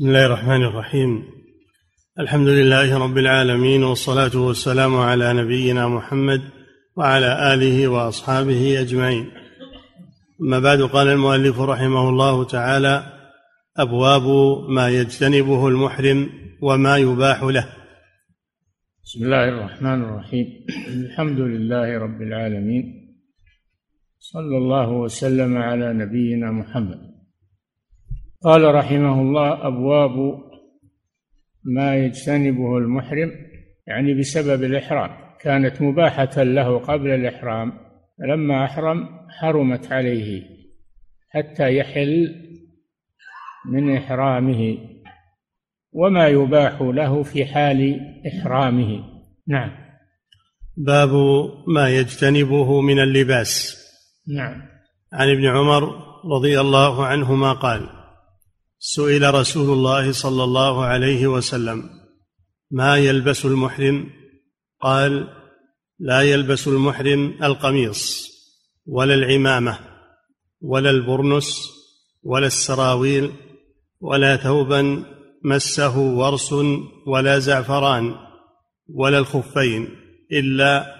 بسم الله الرحمن الرحيم. الحمد لله رب العالمين، والصلاة والسلام على نبينا محمد وعلى آله وأصحابه أجمعين. أما بعد، قال المؤلف رحمه الله تعالى: أبواب ما يجتنبه المحرم وما يباح له. بسم الله الرحمن الرحيم. الحمد لله رب العالمين، صلى الله وسلم على نبينا محمد. قال رحمه الله: أبواب ما يجتنبه المحرم، يعني بسبب الإحرام، كانت مباحة له قبل الإحرام، لما أحرم حرمت عليه حتى يحل من إحرامه، وما يباح له في حال إحرامه. نعم. باب ما يجتنبه من اللباس. نعم. عن ابن عمر رضي الله عنهما قال: سئل رسول الله صلى الله عليه وسلم: ما يلبس المحرم؟ قال: لا يلبس المحرم القميص ولا العمامة ولا البرنس ولا السراويل ولا ثوبا مسه ورس ولا زعفران ولا الخفين، إلا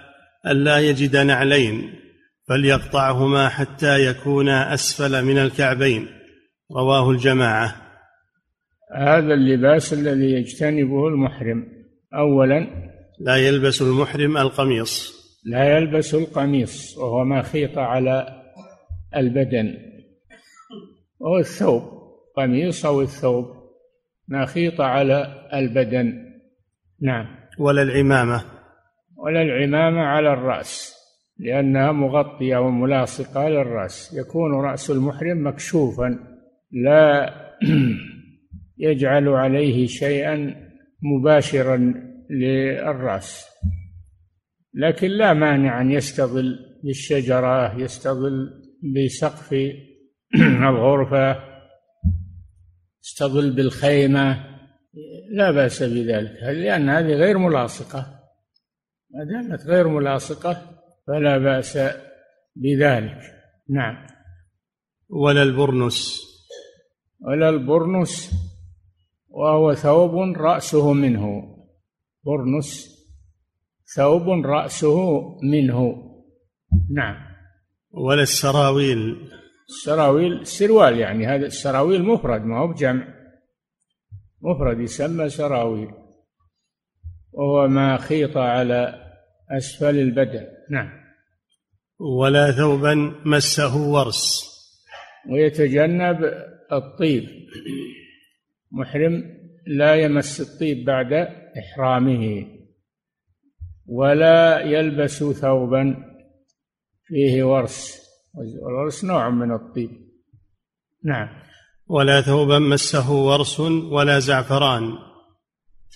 ألا يجد نعلين فليقطعهما حتى يكونا أسفل من الكعبين. رواه الجماعة. هذا اللباس الذي يجتنبه المحرم. أولا، لا يلبس المحرم القميص. لا يلبس القميص، وهو ما خيط على البدن، أو الثوب، قميص أو الثوب ما خيط على البدن. نعم. ولا العمامة. ولا العمامة على الرأس، لأنها مغطية وملاصقة للرأس، يكون رأس المحرم مكشوفا، لا يجعل عليه شيئا مباشرا للرأس، لكن لا مانع أن يستظل بالشجرة، يستظل بسقف الغرفة، يستظل بالخيمة، لا بأس بذلك، لأن هذه غير ملاصقة، ما دامت غير ملاصقة فلا بأس بذلك. نعم. ولا البرنس. ولا البرنس، وهو ثوب رأسه منه، برنس ثوب رأسه منه. نعم. ولا السراويل. السراويل سروال، يعني هذا السراويل مفرد، ما هو بجمع، مفرد يسمى سراويل، وهو ما خيط على أسفل البدن. نعم. ولا ثوبا مسه ورس. ويتجنب الطيب، محرم لا يمس الطيب بعد إحرامه، ولا يلبس ثوبا فيه ورس، والورس نوع من الطيب. نعم. ولا ثوبا مسه ورس ولا زعفران.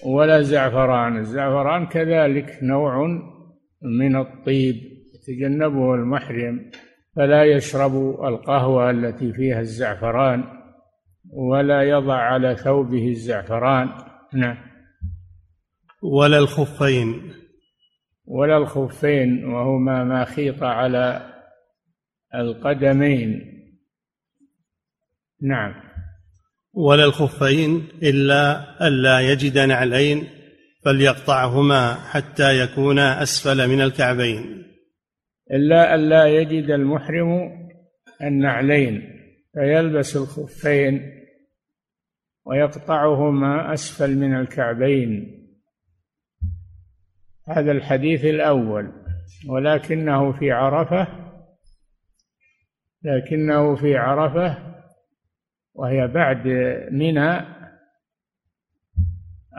ولا زعفران. الزعفران كذلك نوع من الطيب يتجنبه المحرم، فلا يشرب القهوة التي فيها الزعفران، ولا يضع على ثوبه الزعفران. نعم. ولا الخفين. ولا الخفين، وهما ما خيط على القدمين. نعم. ولا الخفين، إلا ألا يجد نعلين فليقطعهما حتى يكونا أسفل من الكعبين. إلا ألا يجد المحرم النعلين فيلبس الخفين ويقطعهما أسفل من الكعبين. هذا الحديث الأول، ولكنه في عرفة، لكنه في عرفة وهي بعد منى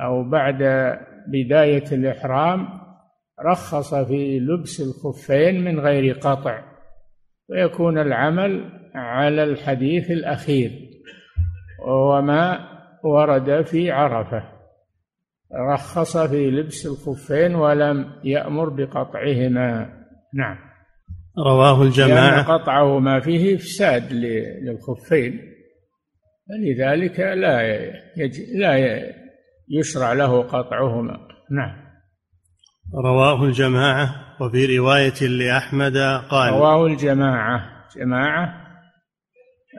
أو بعد بداية الإحرام، رخص في لبس الخفين من غير قطع، ويكون العمل على الحديث الأخير وما ورد في عرفة، رخص في لبس الخفين ولم يأمر بقطعهما. نعم. رواه الجماعة. لأن قطعهما فيه إفساد للخفين، فلذلك لا يشرع له قطعهما. نعم. رواه الجماعة. وفي رواية لأحمد قال: رواه الجماعة، جماعة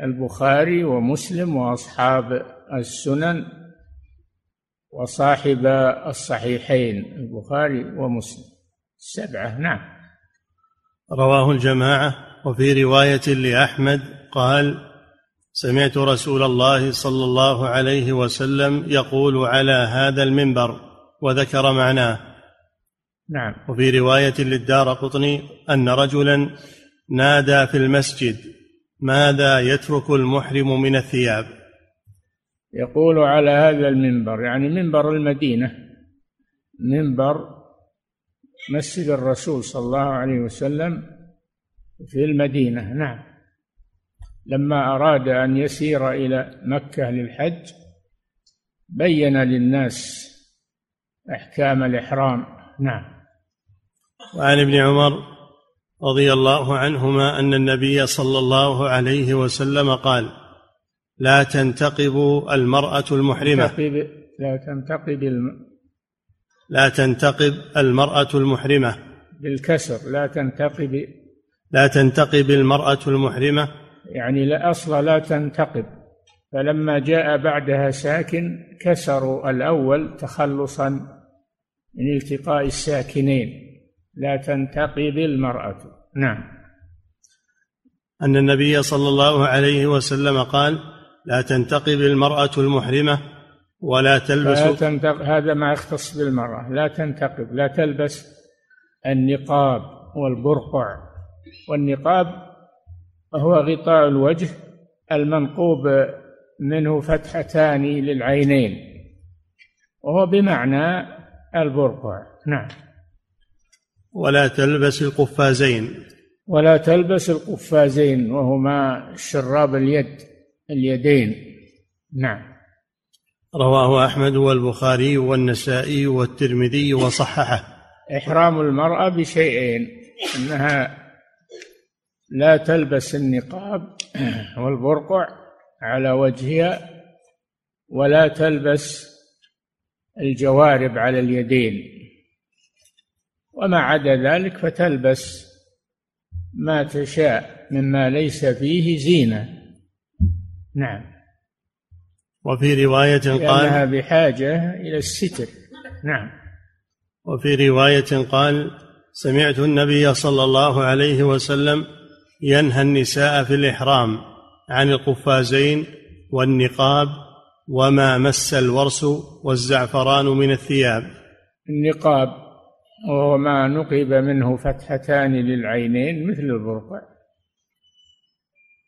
البخاري ومسلم وأصحاب السنن وصاحب الصحيحين البخاري ومسلم، السبعة. نعم. رواه الجماعة، وفي رواية لأحمد قال: سمعت رسول الله صلى الله عليه وسلم يقول على هذا المنبر، وذكر معناه. نعم. وفي رواية للدارقطني أن رجلا نادى في المسجد: ماذا يترك المحرم من الثياب؟ يقول على هذا المنبر، يعني منبر المدينة، منبر مسجد الرسول صلى الله عليه وسلم في المدينة. نعم. لما أراد أن يسير إلى مكة للحج بين للناس أحكام الإحرام. نعم. وعن ابن عمر رضي الله عنهما أن النبي صلى الله عليه وسلم قال: لا تنتقب المرأة المحرمة، لا تنتقب المرأة المحرمة بالكسر، لا تنتقب المرأة المحرمة، يعني لا أصل لا تنتقب، فلما جاء بعدها ساكن كسروا الأول تخلصا من التقاء الساكنين، لا تنتقب المرأة. نعم. أن النبي صلى الله عليه وسلم قال: لا تنتقب المرأة المحرمة ولا تلبس، هذا ما يختص بالمرأة، لا تنتقب، لا تلبس النقاب والبرقع. والنقاب هو غطاء الوجه المنقوب منه فتحتان للعينين، وهو بمعنى البرقع. نعم. ولا تلبس القفازين، ولا تلبس القفازين، وهما شراب اليدين. نعم. رواه أحمد والبخاري والنسائي والترمذي وصححه. إحرام المرأة بشيئين: أنها لا تلبس النقاب والبرقع على وجهها، ولا تلبس الجوارب على اليدين، وما عدا ذلك فتلبس ما تشاء مما ليس فيه زينة. نعم. وفي رواية قال: لأنها بحاجة إلى الستر. نعم. وفي رواية قال: سمعت النبي صلى الله عليه وسلم ينهى النساء في الإحرام عن القفازين والنقاب وما مس الورس والزعفران من الثياب. النقاب وهو ما نقب منه فتحتان للعينين مثل البرقع،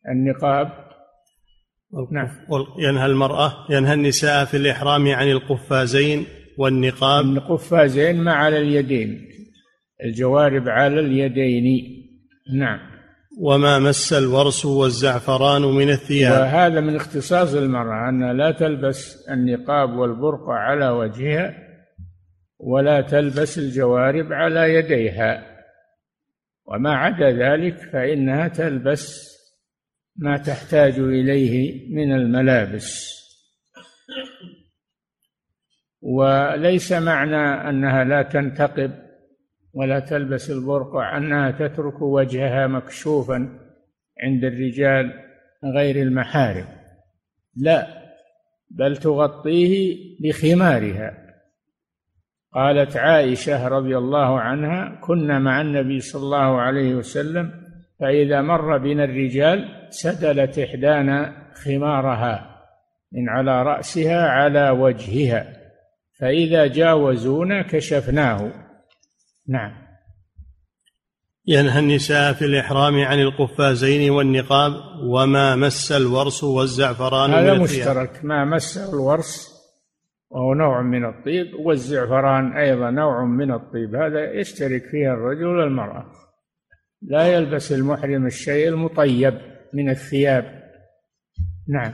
النقاب. نعم. ينهى النساء في الإحرام عن القفازين والنقاب. القفازين ما على اليدين، الجوارب على اليدين. نعم. وما مس الورس والزعفران من الثياب، وهذا من اختصاص المرأة، أن لا تلبس النقاب والبرقع على وجهها، ولا تلبس الجوارب على يديها، وما عدا ذلك فإنها تلبس ما تحتاج إليه من الملابس. وليس معنى أنها لا تنتقب ولا تلبس البرقع أنها تترك وجهها مكشوفا عند الرجال غير المحارم، لا، بل تغطيه بخمارها. قالت عائشة رضي الله عنها: كنا مع النبي صلى الله عليه وسلم، فإذا مر بنا الرجال سدلت إحدانا خمارها من على رأسها على وجهها، فإذا جاوزونا كشفناه. نعم. ينهى النساء في الإحرام عن القفازين والنقاب وما مس الورس والزعفران. هذا مشترك، ما مس الورس وهو نوع من الطيب، والزعفران أيضا نوع من الطيب، هذا يشترك فيه الرجل والمرأة. لا يلبس المحرم الشيء المطيب من الثياب. نعم.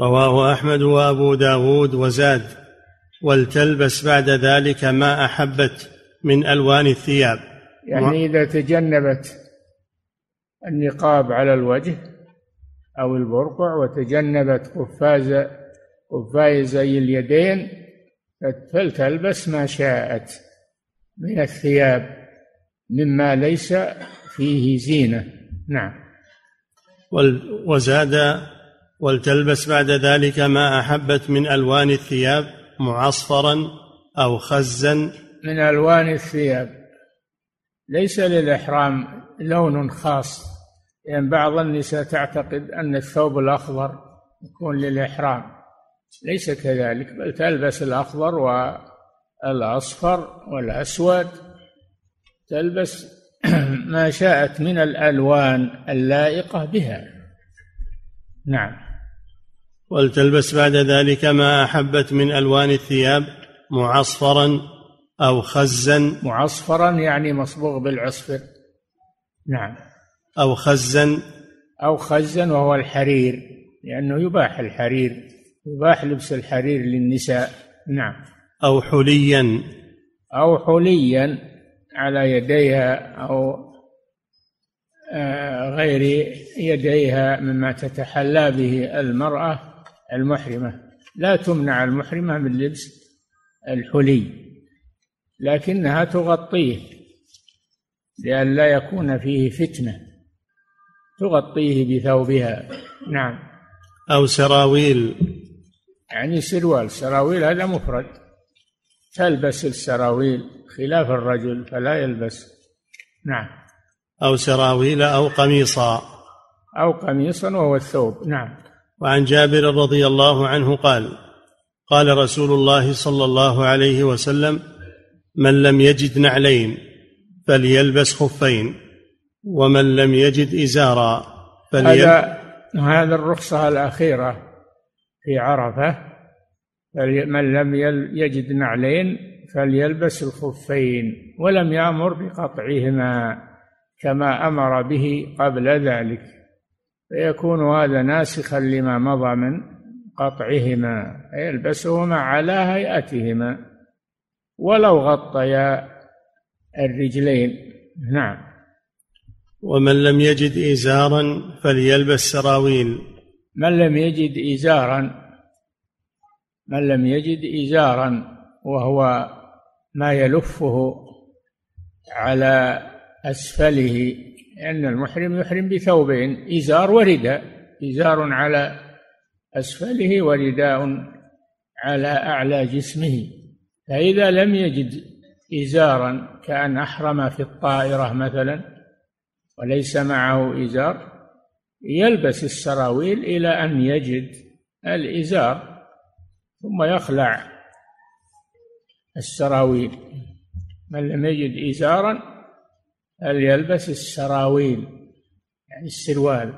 رواه أحمد وأبو داود وزاد: ولتلبس بعد ذلك ما أحبت من ألوان الثياب. يعني إذا تجنبت النقاب على الوجه أو البرقع، وتجنبت قفازي اليدين، فلتلبس ما شاءت من الثياب مما ليس فيه زينة. نعم. وزاد: ولتلبس بعد ذلك ما أحبت من ألوان الثياب معصفرا أو خزا. من ألوان الثياب، ليس للإحرام لون خاص، لأن يعني بعض النساء تعتقد أن الثوب الأخضر يكون للإحرام، ليس كذلك، بل تلبس الأخضر والأصفر والأسود، تلبس ما شاءت من الألوان اللائقة بها. نعم. ولتلبس بعد ذلك ما أحبت من ألوان الثياب معصفرا أو خزا. معصفرا يعني مصبوغ بالعصفر. نعم. أو خزا. أو خزا وهو الحرير، لأنه يباح الحرير، يباح لبس الحرير للنساء. نعم. أو حليا. أو حليا على يديها أو غير يديها مما تتحلى به المرأة المحرمة. لا تمنع المحرمة من لبس الحلي، لكنها تغطيه لئلا يكون فيه فتنة، تغطيه بثوبها. نعم. أو سراويل يعني سروال. سراويل هذا مفرد، تلبس السراويل خلاف الرجل فلا يلبس. نعم. أو سراويل أو قميصا. أو قميصا وهو الثوب. نعم. وعن جابر رضي الله عنه قال: قال رسول الله صلى الله عليه وسلم: من لم يجد نعلين فليلبس خفين، ومن لم يجد إزارا هذا الرخصة الأخيرة في عرفة، من لم يجد نعلين فليلبس الخفين، ولم يأمر بقطعهما كما أمر به قبل ذلك، فيكون هذا ناسخا لما مضى من قطعهما، يلبسهما على هيئتهما ولو غطيا الرجلين. نعم. ومن لم يجد إزارا فليلبس سراويل. من لم يجد إزارا، من لم يجد إزارا وهو ما يلفه على أسفله، لأن المحرم يحرم بثوبين، إزار ورداء، إزار على أسفله ورداء على أعلى جسمه، فإذا لم يجد إزارا كأن أحرم في الطائرة مثلا وليس معه إزار، يلبس السراويل إلى أن يجد الإزار ثم يخلع السراويل. من لم يجد إزارا فليلبس السراويل يعني السروال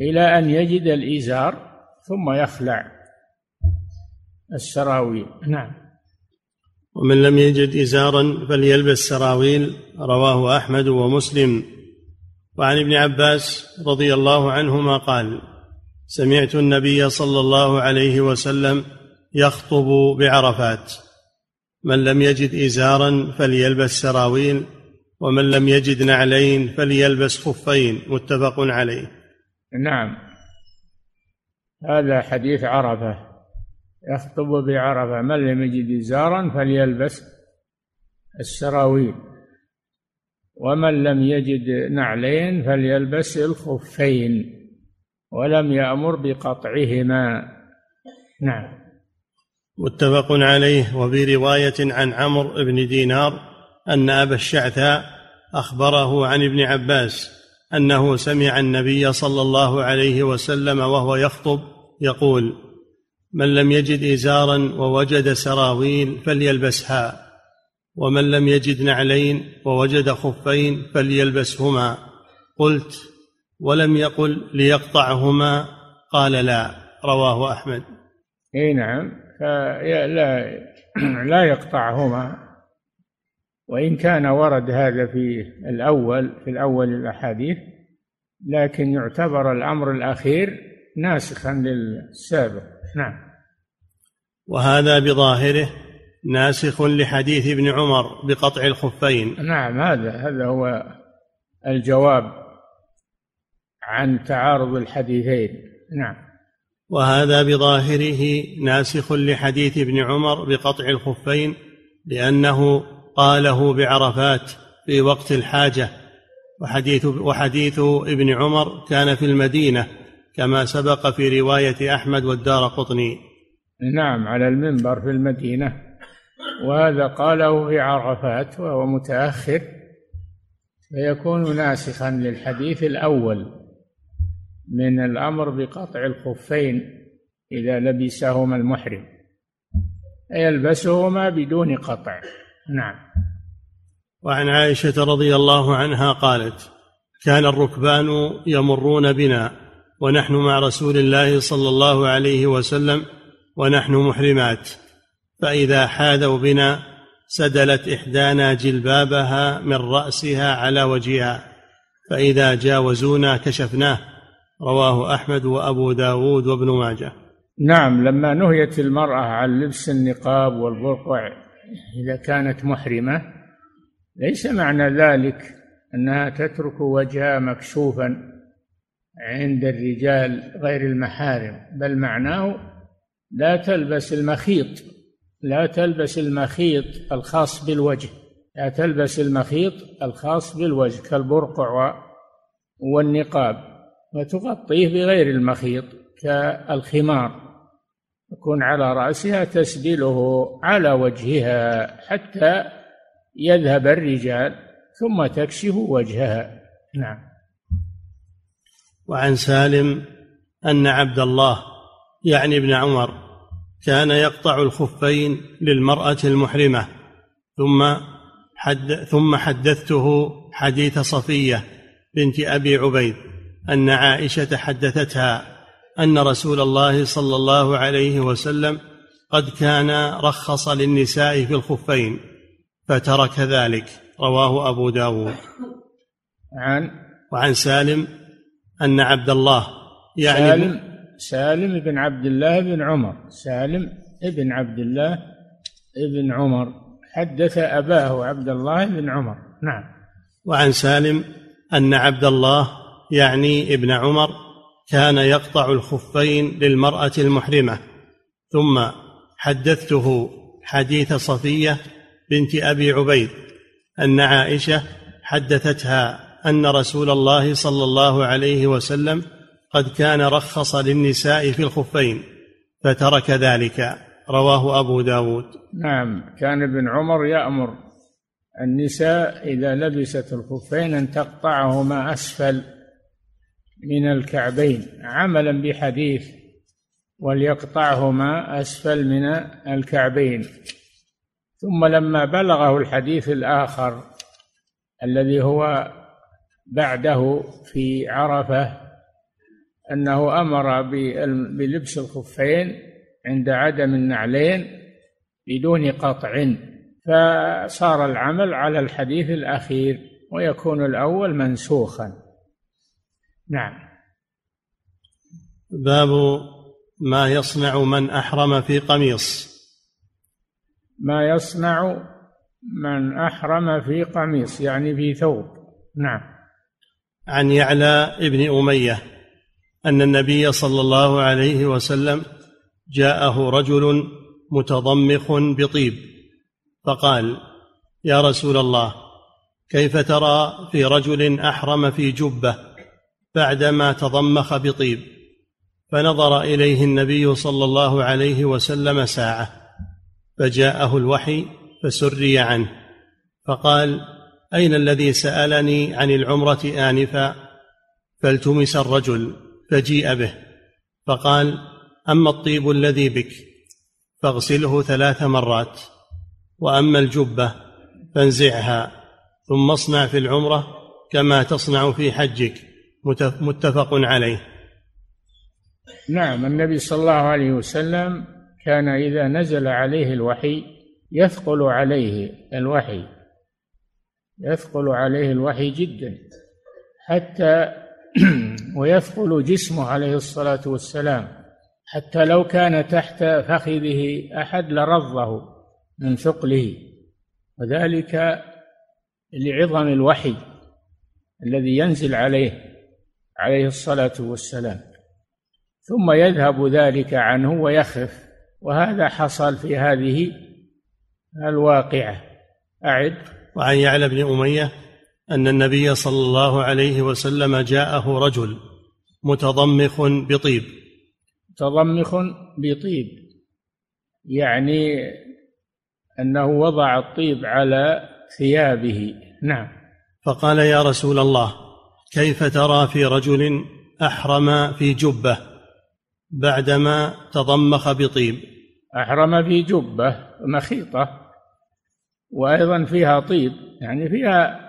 إلى أن يجد الإزار ثم يخلع السراويل. نعم. ومن لم يجد إزارا فليلبس سراويل، رواه أحمد ومسلم. وعن ابن عباس رضي الله عنهما قال: سمعت النبي صلى الله عليه وسلم يخطب بعرفات: من لم يجد إزارا فليلبس سراويل، ومن لم يجد نعلين فليلبس خفين. متفق عليه. نعم. هذا حديث عرفة، يخطب بعرفة: من لم يجد إزارا فليلبس السراويل، ومن لم يجد نعلين فليلبس الخفين، ولم يأمر بقطعهما. نعم. متفق عليه. وفي رواية عن عمرو بن دينار أن أبا الشعثاء أخبره عن ابن عباس أنه سمع النبي صلى الله عليه وسلم وهو يخطب يقول: من لم يجد إزارا ووجد سراويل فليلبسها، ومن لم يجد نعلين ووجد خفين فليلبسهما. قلت: ولم يقل ليقطعهما؟ قال: لا. رواه أحمد. اي نعم، لا يقطعهما، وإن كان ورد هذا في الأول الأحاديث، لكن يعتبر الأمر الأخير ناسخا للسابق. نعم. وهذا بظاهره ناسخ لحديث ابن عمر بقطع الخفين. نعم. هذا هو الجواب عن تعارض الحديثين. نعم. وهذا بظاهره ناسخ لحديث ابن عمر بقطع الخفين، لأنه قاله بعرفات في وقت الحاجة، وحديث ابن عمر كان في المدينة كما سبق في رواية أحمد والدارقطني. نعم، على المنبر في المدينة، وهذا قاله في عرفات وهو متأخر فيكون ناسخا للحديث الأول من الأمر بقطع الخفين إذا لبسهما المحرم، يلبسهما بدون قطع. نعم. وعن عائشة رضي الله عنها قالت: كان الركبان يمرون بنا ونحن مع رسول الله صلى الله عليه وسلم ونحن محرمات، فإذا حاذوا بنا سدلت إحدانا جلبابها من رأسها على وجهها، فإذا جاوزونا كشفناه. رواه أحمد وأبو داود وابن ماجه. نعم، لما نهيت المرأة عن لبس النقاب والبرقع إذا كانت محرمة، ليس معنى ذلك أنها تترك وجهها مكشوفا عند الرجال غير المحارم، بل معناه لا تلبس المخيط، لا تلبس المخيط الخاص بالوجه، لا تلبس المخيط الخاص بالوجه كالبرقع والنقاب، وتغطيه بغير المخيط كالخمار، يكون على رأسها تسدله على وجهها حتى يذهب الرجال ثم تكشف وجهها. نعم. وعن سالم أن عبد الله يعني ابن عمر كان يقطع الخفين للمرأة المحرمة، ثم حدثته حديث صفية بنت أبي عبيد أن عائشة حدثتها أن رسول الله صلى الله عليه وسلم قد كان رخص للنساء في الخفين فترك ذلك. رواه أبو داود. وعن سالم أن عبد الله يعني سالم بن عبد الله بن عمر، سالم بن عبد الله بن عمر حدث أباه عبد الله بن عمر. نعم. وعن سالم أن عبد الله يعني ابن عمر كان يقطع الخفين للمرأة المحرمة، ثم حدثته حديث صفية بنت أبي عبيد أن عائشة حدثتها أن رسول الله صلى الله عليه وسلم قد كان رخص للنساء في الخفين فترك ذلك. رواه أبو داود. نعم، كان ابن عمر يأمر النساء إذا لبست الخفين أن تقطعهما أسفل من الكعبين عملا بحديث وليقطعهما أسفل من الكعبين، ثم لما بلغه الحديث الآخر الذي هو بعده في عرفة أنه أمر بلبس الخفين عند عدم النعلين بدون قطع، فصار العمل على الحديث الأخير ويكون الأول منسوخا. نعم. باب ما يصنع من أحرم في قميص. ما يصنع من أحرم في قميص يعني في ثوب. نعم. عن يعلى ابن أمية أن النبي صلى الله عليه وسلم جاءه رجل متضمخ بطيب فقال: يا رسول الله، كيف ترى في رجل أحرم في جبة بعدما تضمخ بطيب؟ فنظر إليه النبي صلى الله عليه وسلم ساعة، فجاءه الوحي فسري عنه، فقال: أين الذي سألني عن العمرة آنفا؟ فالتمس الرجل فجيء به، فقال: أما الطيب الذي بك فاغسله 3 مرات، وأما الجبة فانزعها، ثم اصنع في العمرة كما تصنع في حجك. متفق عليه. نعم، النبي صلى الله عليه وسلم كان إذا نزل عليه الوحي يثقل عليه الوحي، يثقل عليه الوحي جدا، حتى ويثقل جسمه عليه الصلاة والسلام، حتى لو كان تحت فخذه أحد لرضه من ثقله، وذلك لعظم الوحي الذي ينزل عليه عليه الصلاة والسلام، ثم يذهب ذلك عنه ويخف. وهذا حصل في هذه الواقعة. أعد. وعن يعلى بن أمية أن النبي صلى الله عليه وسلم جاءه رجل متضمخ بطيب. متضمخ بطيب يعني أنه وضع الطيب على ثيابه. نعم. فقال يا رسول الله كيف ترى في رجل أحرم في جبة بعدما تضمخ بطيب؟ أحرم في جبة مخيطة وأيضا فيها طيب، يعني فيها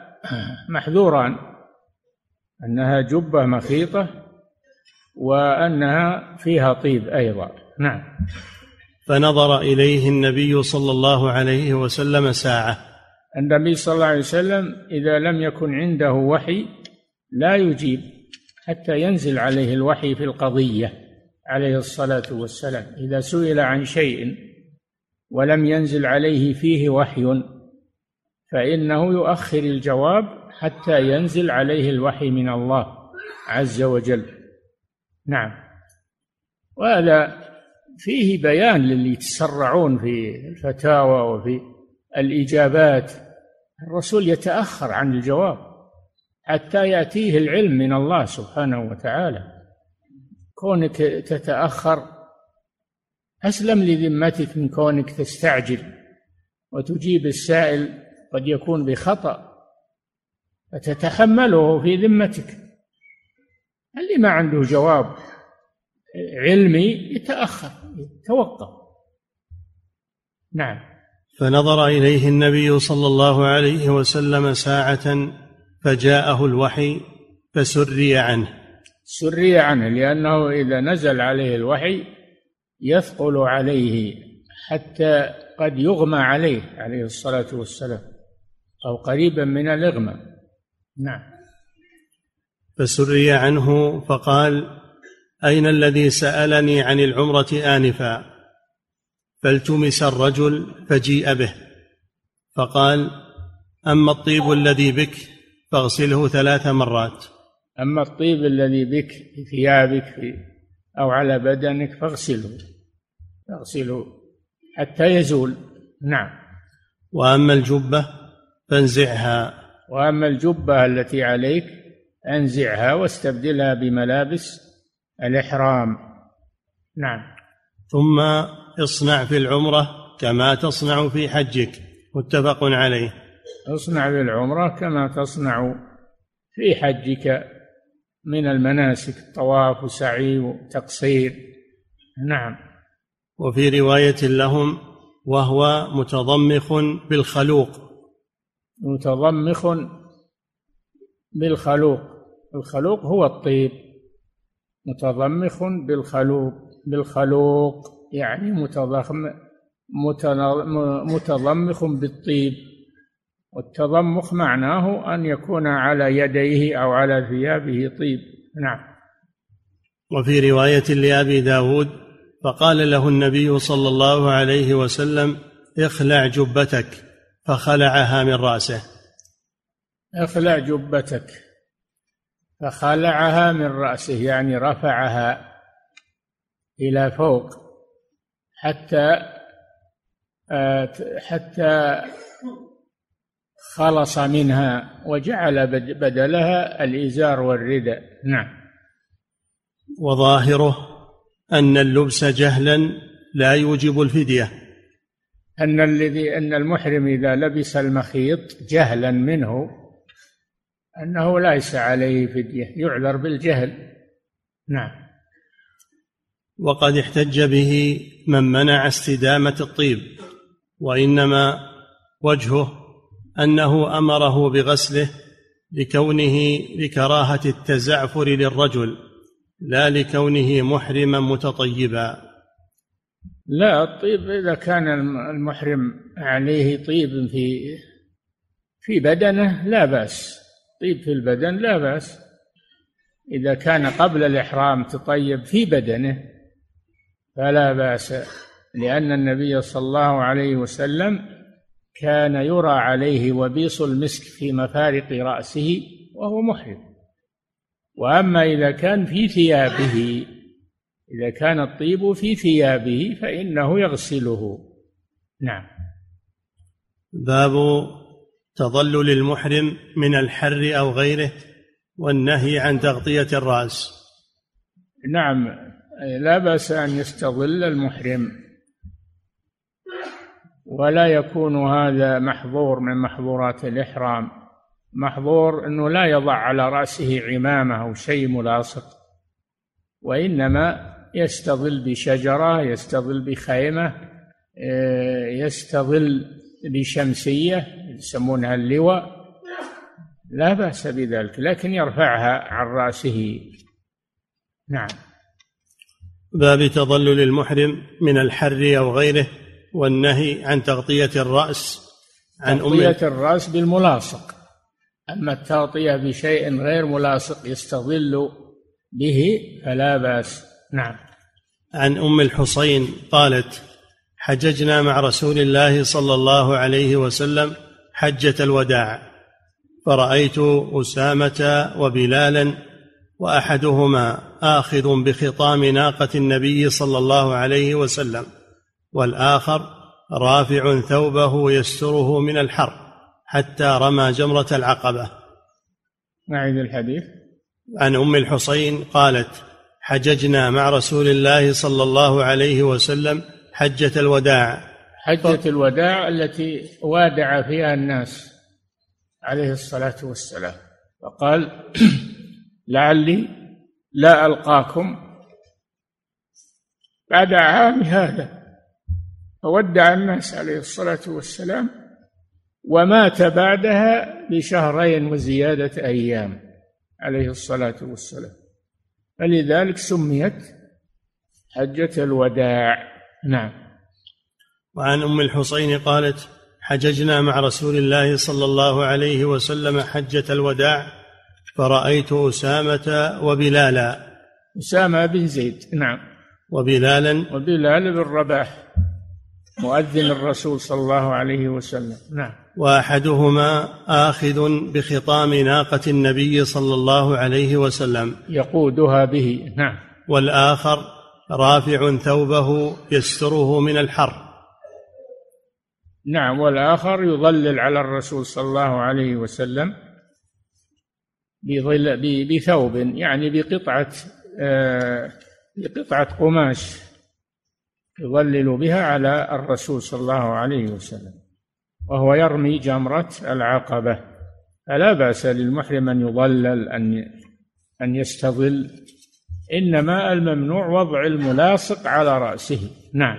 محذوران، أنها جبة مخيطة وأنها فيها طيب أيضا. نعم. فنظر إليه النبي صلى الله عليه وسلم ساعة. النبي صلى الله عليه وسلم إذا لم يكن عنده وحي لا يجيب حتى ينزل عليه الوحي في القضية عليه الصلاة والسلام. إذا سئل عن شيء ولم ينزل عليه فيه وحي فإنه يؤخر الجواب حتى ينزل عليه الوحي من الله عز وجل. نعم. وهذا فيه بيان للي يتسرعون في الفتاوى وفي الإجابات، الرسول يتأخر عن الجواب حتى يأتيه العلم من الله سبحانه وتعالى. كونك تتأخر أسلم لذمتك من كونك تستعجل وتجيب السائل قد يكون بخطأ فتتحمله في ذمتك. اللي ما عنده جواب علمي يتأخر يتوقف. نعم. فنظر إليه النبي صلى الله عليه وسلم ساعة فجاءه الوحي فسري عنه. سري عنه لأنه إذا نزل عليه الوحي يثقل عليه حتى قد يغمى عليه عليه الصلاة والسلام أو قريبا من الإغماء. نعم. فسري عنه فقال أين الذي سألني عن العمرة آنفا؟ فالتمس الرجل فجيء به فقال أما الطيب الذي بك فاغسله 3 مرات. أما الطيب الذي بك في ثيابك أو على بدنك فاغسله حتى يزول. نعم. وأما الجبة فانزعها. وأما الجبة التي عليك انزعها واستبدلها بملابس الإحرام. نعم. ثم اصنع في العمرة كما تصنع في حجك. متفق عليه. اصنع في العمرة كما تصنع في حجك من المناسك، الطواف وسعي وتقصير. نعم. وفي رواية لهم وهو متضمخ بالخلوق. متضمخ بالخلوق. الخلوق هو الطيب. متضمخ بالخلوق. بالخلوق يعني متضمخ بالطيب. والتضمخ معناه أن يكون على يديه أو على ثيابه طيب. نعم. وفي رواية لأبي داود فقال له النبي صلى الله عليه وسلم اخلع جبتك فخلعها من رأسه. اخلع جبتك فخلعها من رأسه يعني رفعها إلى فوق حتى خلص منها وجعل بدلها الإزار والرداء. نعم. وظاهره أن اللبس جهلا لا يوجب الفدية. أن المحرم إذا لبس المخيط جهلا منه أنه ليس عليه فدية، يعذر بالجهل. نعم. وقد احتج به من منع استدامة الطيب، وإنما وجهه أنه أمره بغسله لكونه لكراهة التزعفر للرجل لا لكونه محرما متطيبا. لا، الطيب إذا كان المحرم عليه طيب في بدنه لا بأس. طيب في البدن لا بأس إذا كان قبل الإحرام تطيب في بدنه فلا بأس، لأن النبي صلى الله عليه وسلم كان يرى عليه وبيص المسك في مفارق رأسه وهو محرم. وأما إذا كان في ثيابه، إذا كان الطيب في ثيابه فإنه يغسله. نعم. باب تظلل المحرم من الحر أو غيره والنهي عن تغطية الرأس. نعم لا بأس أن يستظل المحرم، ولا يكون هذا محظور من محظورات الإحرام. محظور أنه لا يضع على رأسه عمامة أو شيء ملاصق، وإنما يستظل بشجرة، يستظل بخيمة، يستظل بشمسية يسمونها اللواء، لا بأس بذلك، لكن يرفعها عن رأسه. نعم. باب تظلل المحرم من الحر أو غيره، والنهي عن تغطية الرأس عن تغطية الرأس بالملاصق. أما التغطية بشيء غير ملاصق يستظل به فلا بأس. نعم. عن أم الحصين قالت: حججنا مع رسول الله صلى الله عليه وسلم حجة الوداع، فرأيت أسامة وبلالا وأحدهما آخذ بخطام ناقة النبي صلى الله عليه وسلم، والآخر رافع ثوبه يستره من الحر حتى رمى جمرة العقبة. نعيد الحديث. عن أم الحصين قالت: حججنا مع رسول الله صلى الله عليه وسلم حجة الوداع. حجة الوداع التي وادع فيها الناس عليه الصلاة والسلام، فقال: لعلي لا ألقاكم بعد عام هذا، فودع الناس عليه الصلاة والسلام، ومات بعدها بشهرين وزيادة أيام عليه الصلاة والسلام، فلذلك سميت حجة الوداع. نعم. وعن أم الحصين قالت: حججنا مع رسول الله صلى الله عليه وسلم حجة الوداع، فرأيت أسامة وبلالا، أسامة بن زيد، نعم، وبلال بن رباح مؤذن الرسول صلى الله عليه وسلم، نعم، وأحدهما آخذ بخطام ناقة النبي صلى الله عليه وسلم يقودها به، نعم، والآخر رافع ثوبه يستره من الحر. نعم. والآخر يظلل على الرسول صلى الله عليه وسلم بثوب، يعني بقطعة قماش يظلل بها على الرسول صلى الله عليه وسلم، وهو يرمي جمرة العقبة. فلا بأس للمحرم أن يظلل، أن يستظل، إنما الممنوع وضع الملاصق على رأسه. نعم.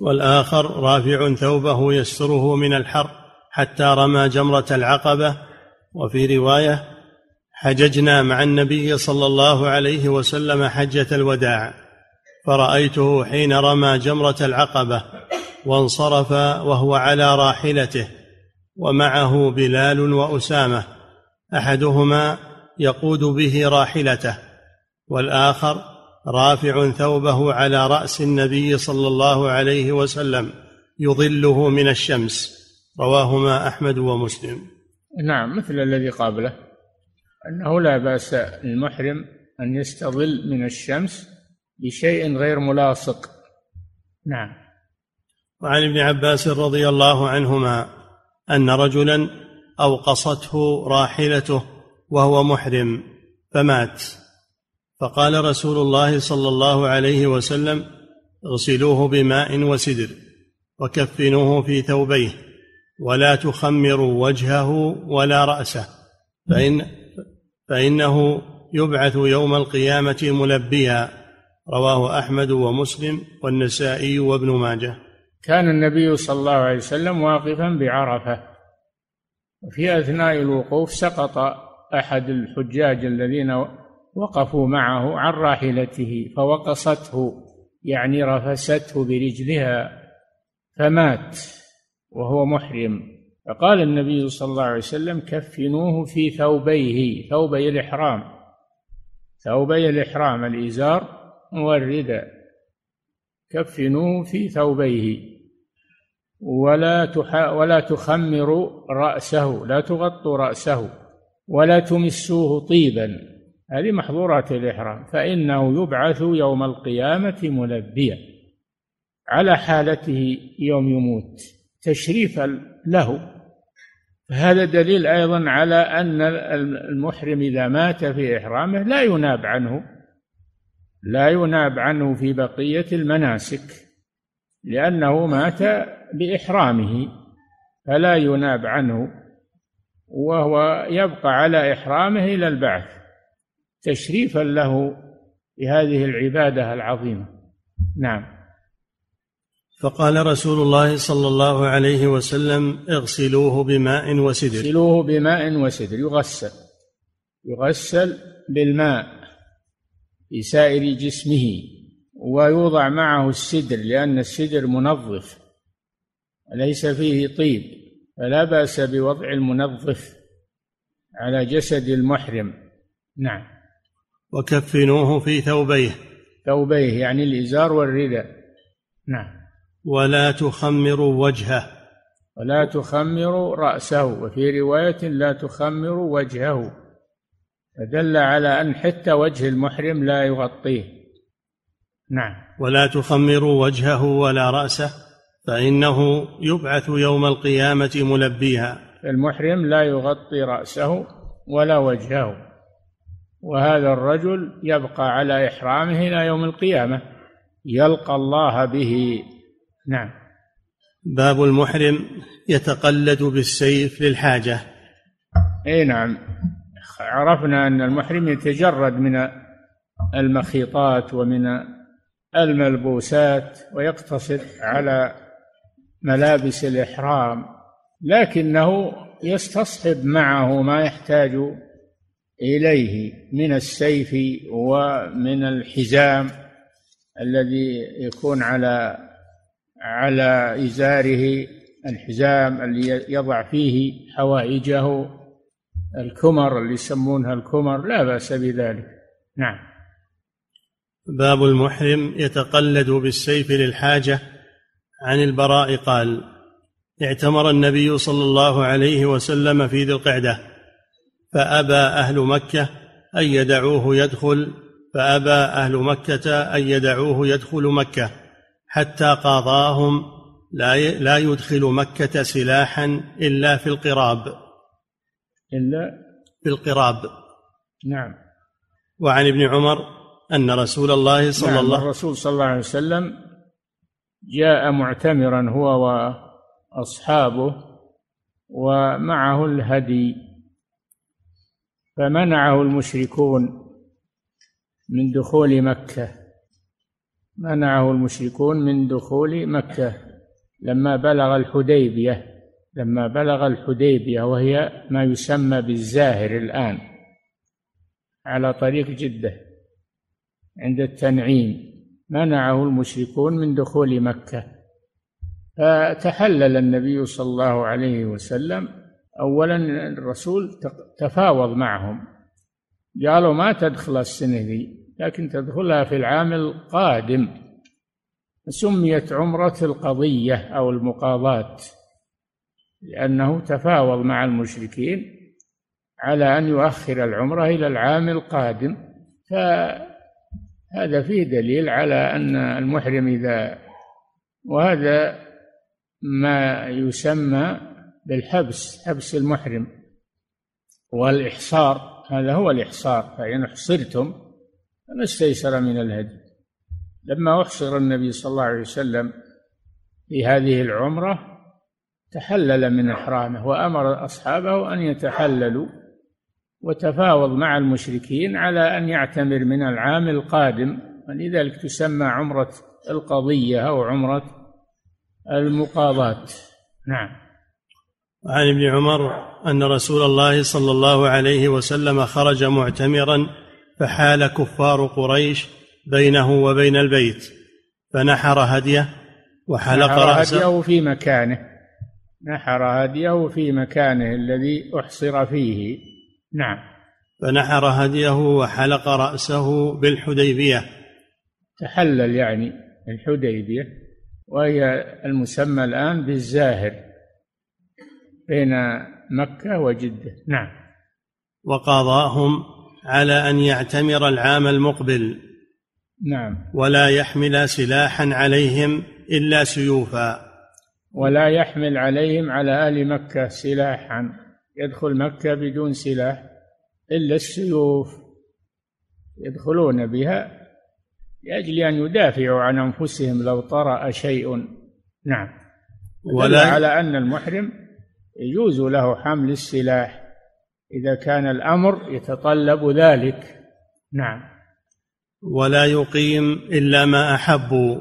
والآخر رافع ثوبه يستره من الحر حتى رمى جمرة العقبة. وفي رواية: حججنا مع النبي صلى الله عليه وسلم حجة الوداع، فرأيته حين رمى جمرة العقبة وانصرف وهو على راحلته، ومعه بلال وأسامة، أحدهما يقود به راحلته، والآخر رافع ثوبه على رأس النبي صلى الله عليه وسلم يظله من الشمس. رواهما أحمد ومسلم. نعم، مثل الذي قبله، أنه لا بأس المحرم أن يستظل من الشمس بشيء غير ملاصق. نعم. وعن ابن عباس رضي الله عنهما أن رجلا أوقصته راحلته وهو محرم فمات، فقال رسول الله صلى الله عليه وسلم: اغسلوه بماء وسدر، وكفنوه في ثوبيه، ولا تخمروا وجهه ولا رأسه، فإنه يبعث يوم القيامة ملبيا. رواه أحمد ومسلم والنسائي وابن ماجه. كان النبي صلى الله عليه وسلم واقفا بعرفة، وفي أثناء الوقوف سقط أحد الحجاج الذين وقفوا معه عن راحلته، فوقصته، يعني رفسته برجلها، فمات وهو محرم. فقال النبي صلى الله عليه وسلم: كفنوه في ثوبيه، ثوبي الإحرام الإزار والرداء، كفنوه في ثوبيه، ولا تخمر رأسه، لا تغط رأسه، ولا تمسوه طيبا. هذه محظورات الإحرام. فإنه يبعث يوم القيامة ملبيا على حالته يوم يموت، تشريفا له. هذا دليل أيضا على أن المحرم إذا مات في إحرامه لا يناب عنه لا يناب عنه في بقية المناسك لأنه مات بإحرامه فلا يناب عنه وهو يبقى على إحرامه إلى البعث تشريفا له بهذه العبادة العظيمة. نعم. فقال رسول الله صلى الله عليه وسلم: اغسلوه بماء وسدر. اغسلوه بماء وسدر، يغسل بالماء في سائر جسمه ويوضع معه السدر لأن السدر منظف ليس فيه طيب، فلا بأس بوضع المنظف على جسد المحرم. نعم. وكفنوه في ثوبيه يعني الإزار والرداء. نعم. ولا تخمروا وجهه. ولا تخمروا رأسه، وفي رواية لا تخمروا وجهه، فدل على أن حتى وجه المحرم لا يغطيه. نعم. ولا تخمروا وجهه ولا رأسه فإنه يبعث يوم القيامة ملبيها. المحرم لا يغطي رأسه ولا وجهه، وهذا الرجل يبقى على إحرامه إلى يوم القيامة يلقى الله به. نعم. باب المحرم يتقلد بالسيف للحاجة. أي نعم، عرفنا أن المحرم يتجرد من المخيطات ومن الملبوسات ويقتصر على ملابس الإحرام، لكنه يستصحب معه ما يحتاج إليه من السيف ومن الحزام الذي يكون على إزاره، الحزام اللي يضع فيه حوائجه، الكمر اللي يسمونها الكمر، لا بأس بذلك. نعم. باب المحرم يتقلد بالسيف للحاجة. عن البراء قال: اعتمر النبي صلى الله عليه وسلم في ذي القعدة فأبى أهل مكة أن يدعوه يدخل مكة حتى قاضاهم: لا يدخل مكة سلاحا إلا في القراب. نعم. وعن ابن عمر أن رسول الله صلى الله عليه وسلم الرسول صلى الله عليه وسلم جاء معتمرا هو وأصحابه ومعه الهدي، فمنعه المشركون من دخول مكة لما بلغ الحديبية وهي ما يسمى بالزاهر الآن على طريق جدة عند التنعيم، منعه المشركون من دخول مكة، فتحلل النبي صلى الله عليه وسلم. أولا الرسول تفاوض معهم، قالوا ما تدخل السنة دي لكن تدخلها في العام القادم، سميت عمرة القضية أو المقاضاة لأنه تفاوض مع المشركين على أن يؤخر العمرة إلى العام القادم. فهذا فيه دليل على أن المحرم إذا، وهذا ما يسمى بالحبس، حبس المحرم والإحصار، هذا هو الإحصار، فإن احصرتم فما استيسر من الهدي. لما أحصر النبي صلى الله عليه وسلم في هذه العمرة تحلل من إحرامه وأمر أصحابه أن يتحللوا، وتفاوض مع المشركين على أن يعتمر من العام القادم، ولذلك تسمى عمرة القضية أو عمرة المقاضاة. نعم. وعن ابن عمر أن رسول الله صلى الله عليه وسلم خرج معتمرا فحال كفار قريش بينه وبين البيت فنحر هديه وحلق رأسه. نحر هديه في مكانه، الذي أحصر فيه. نعم. فنحر هديه وحلق رأسه بالحديبية، تحلل يعني الحديبية وهي المسمى الآن بالزاهر بين مكة وجدة. نعم. وقاضاهم على أن يعتمر العام المقبل. نعم. ولا يحمل سلاحا عليهم إلا سيوفا. ولا يحمل عليهم على أهل مكة سلاحا، يدخل مكة بدون سلاح إلا السيوف، يدخلون بها لأجل أن يدافعوا عن أنفسهم لو طرأ شيء. نعم. ولا على أن المحرم يجوز له حمل السلاح إذا كان الأمر يتطلب ذلك. نعم. ولا يقيم إلا ما أحبوا.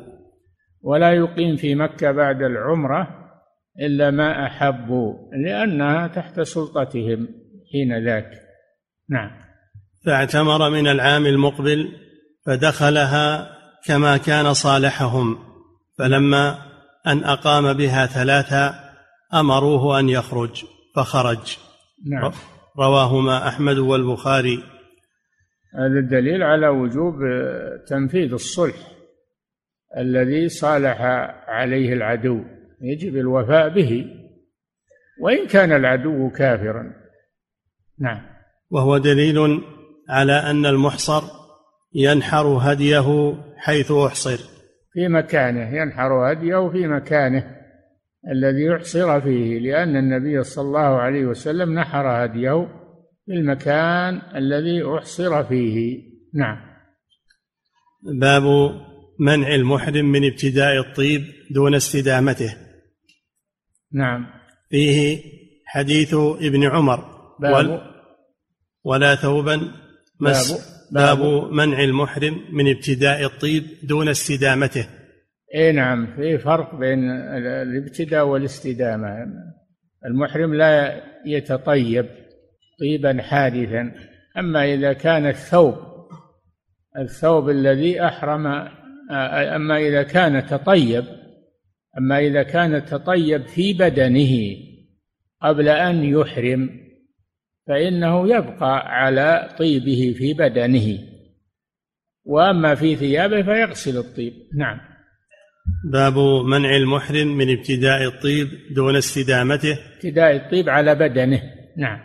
ولا يقيم في مكة بعد العمرة إلا ما أحبوا، لأنها تحت سلطتهم حين ذاك. نعم. فاعتمر من العام المقبل فدخلها كما كان صالحهم، فلما أن أقام بها 3 أمروه أن يخرج فخرج. نعم. رواهما أحمد والبخاري. هذا الدليل على وجوب تنفيذ الصلح الذي صالح عليه العدو، يجب الوفاء به وإن كان العدو كافرا. نعم. وهو دليل على أن المحصر ينحر هديه حيث أحصر، في مكانه، ينحر هديه في مكانه الذي يحصر فيه، لأن النبي صلى الله عليه وسلم نحر هديه في المكان الذي أحصر فيه. نعم. باب منع المحرم من ابتداء الطيب دون استدامته. نعم. فيه حديث ابن عمر ولا ثوبا مس. باب منع المحرم من ابتداء الطيب دون استدامته. اي نعم، في فرق بين الابتداء والاستدامة. المحرم لا يتطيب طيبا حادثا، اما اذا كان الثوب الذي احرم، اما اذا كان تطيب في بدنه قبل ان يحرم فانه يبقى على طيبه في بدنه، واما في ثيابه فيغسل الطيب. نعم. باب منع المحرم من ابتداء الطيب دون استدامته. ابتداء الطيب على بدنه. نعم.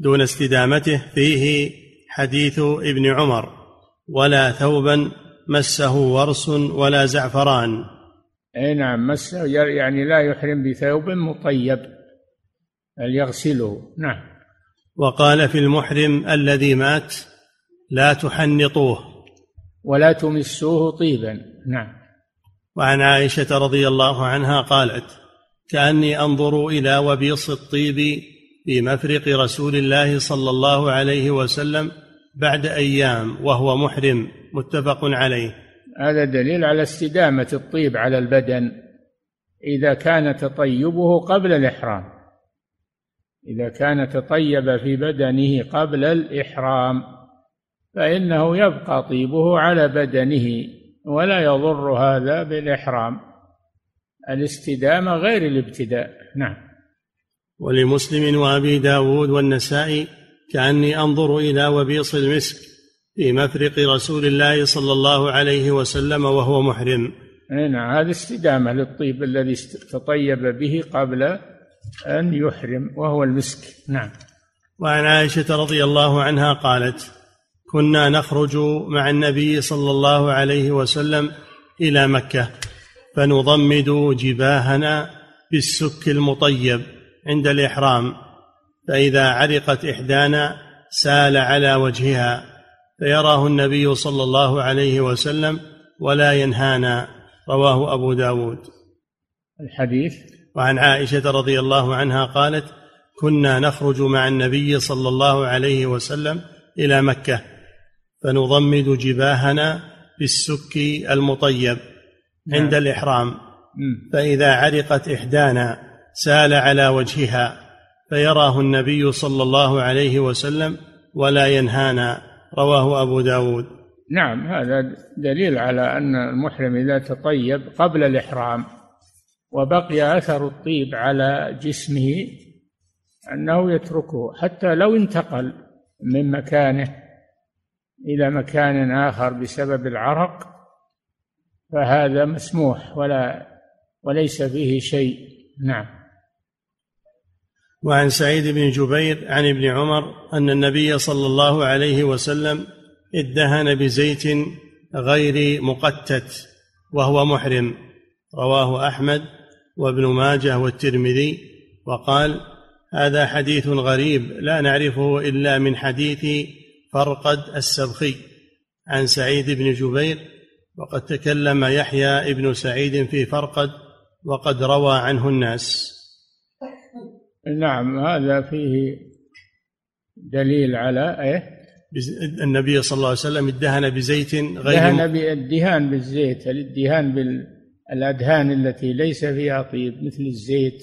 دون استدامته. فيه حديث ابن عمر ولا ثوبا مسه ورس ولا زعفران. اي نعم، مسه يعني لا يحرم بثوب مطيب، بل يغسله. نعم. وقال في المحرم الذي مات لا تحنطوه ولا تمسوه طيبا. نعم. وعن عائشة رضي الله عنها قالت: كأني أنظر إلى وبيص الطيب في مفرق رسول الله صلى الله عليه وسلم بعد أيام وهو محرم. متفق عليه. هذا دليل على استدامة الطيب على البدن إذا كان تطيبه قبل الإحرام، إذا كان تطيب في بدنه قبل الإحرام فإنه يبقى طيبه على بدنه ولا يضر هذا بالإحرام. الاستدامة غير الابتداء. نعم. ولمسلم وأبي داود والنسائي: كأني أنظر إلى وبيص المسك في مفرق رسول الله صلى الله عليه وسلم وهو محرم. نعم، هذا استدامة للطيب الذي تطيب به قبل أن يحرم وهو المسك. نعم. وعن عائشة رضي الله عنها قالت: كنا نخرج مع النبي صلى الله عليه وسلم إلى مكة فنضمد جباهنا بالسك المطيب عند الإحرام، فإذا عرقت إحدانا سال على وجهها فيراه النبي صلى الله عليه وسلم ولا ينهانا. رواه أبو داود. الحديث. وعن عائشة رضي الله عنها قالت: كنا نخرج مع النبي صلى الله عليه وسلم إلى مكة فنضمد جباهنا بالسك المطيب عند الإحرام، فإذا عرقت إحدانا سال على وجهها فيراه النبي صلى الله عليه وسلم ولا ينهانا. رواه أبو داود. نعم، هذا دليل على أن المحرم إذا تطيب قبل الإحرام وبقي أثر الطيب على جسمه أنه يتركه حتى لو انتقل من مكانه إلى مكان آخر بسبب العرق، فهذا مسموح وليس فيه شيء. نعم. وعن سعيد بن جبير عن ابن عمر أن النبي صلى الله عليه وسلم ادهن بزيت غير مقتت وهو محرم. رواه أحمد وابن ماجه والترمذي، وقال: هذا حديث غريب لا نعرفه إلا من حديث فرقد السبخي. عن سعيد بن جبير. وقد تكلم يحيى بن سعيد في فرقد وقد روى عنه الناس. نعم، هذا فيه دليل على النبي صلى الله عليه وسلم ادهن بزيت غير الدهان بالزيت، الادهان بالأدهان التي ليس فيها طيب مثل الزيت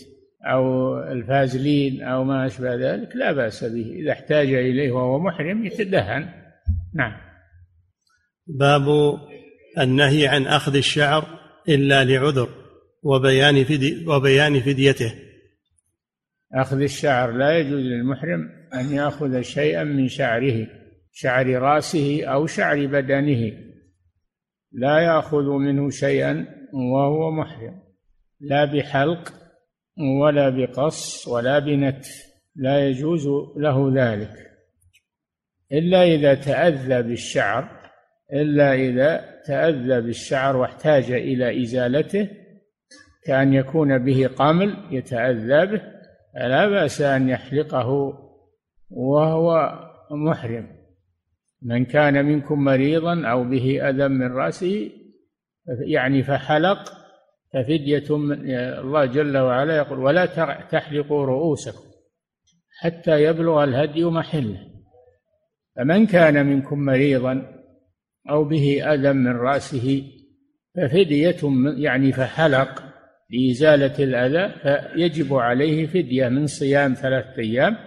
أو الفازلين أو ما أشبه ذلك لا بأس به، إذا احتاج إليه وهو محرم يتدهن. نعم. باب النهي عن أخذ الشعر إلا لعذر وبيان فديته. أخذ الشعر لا يجوز للمحرم أن يأخذ شيئا من شعره، شعر رأسه أو شعر بدنه، لا يأخذ منه شيئا وهو محرم، لا بحلق ولا بقص ولا بنتف، لا يجوز له ذلك إلا إذا تأذى بالشعر، واحتاج إلى إزالته، كأن يكون به قمل يتأذى به، فلا بأس أن يحلقه وهو محرم. من كان منكم مريضا أو به أذى من رأسه فحلق ففدية من الله جل وعلا، يقول ولا تحلقوا رؤوسكم حتى يبلغ الهدي محله. فمن كان منكم مريضا أو به أذى من رأسه ففدية فحلق لإزالة الأذى، فيجب عليه فدية من صيام 3 أيام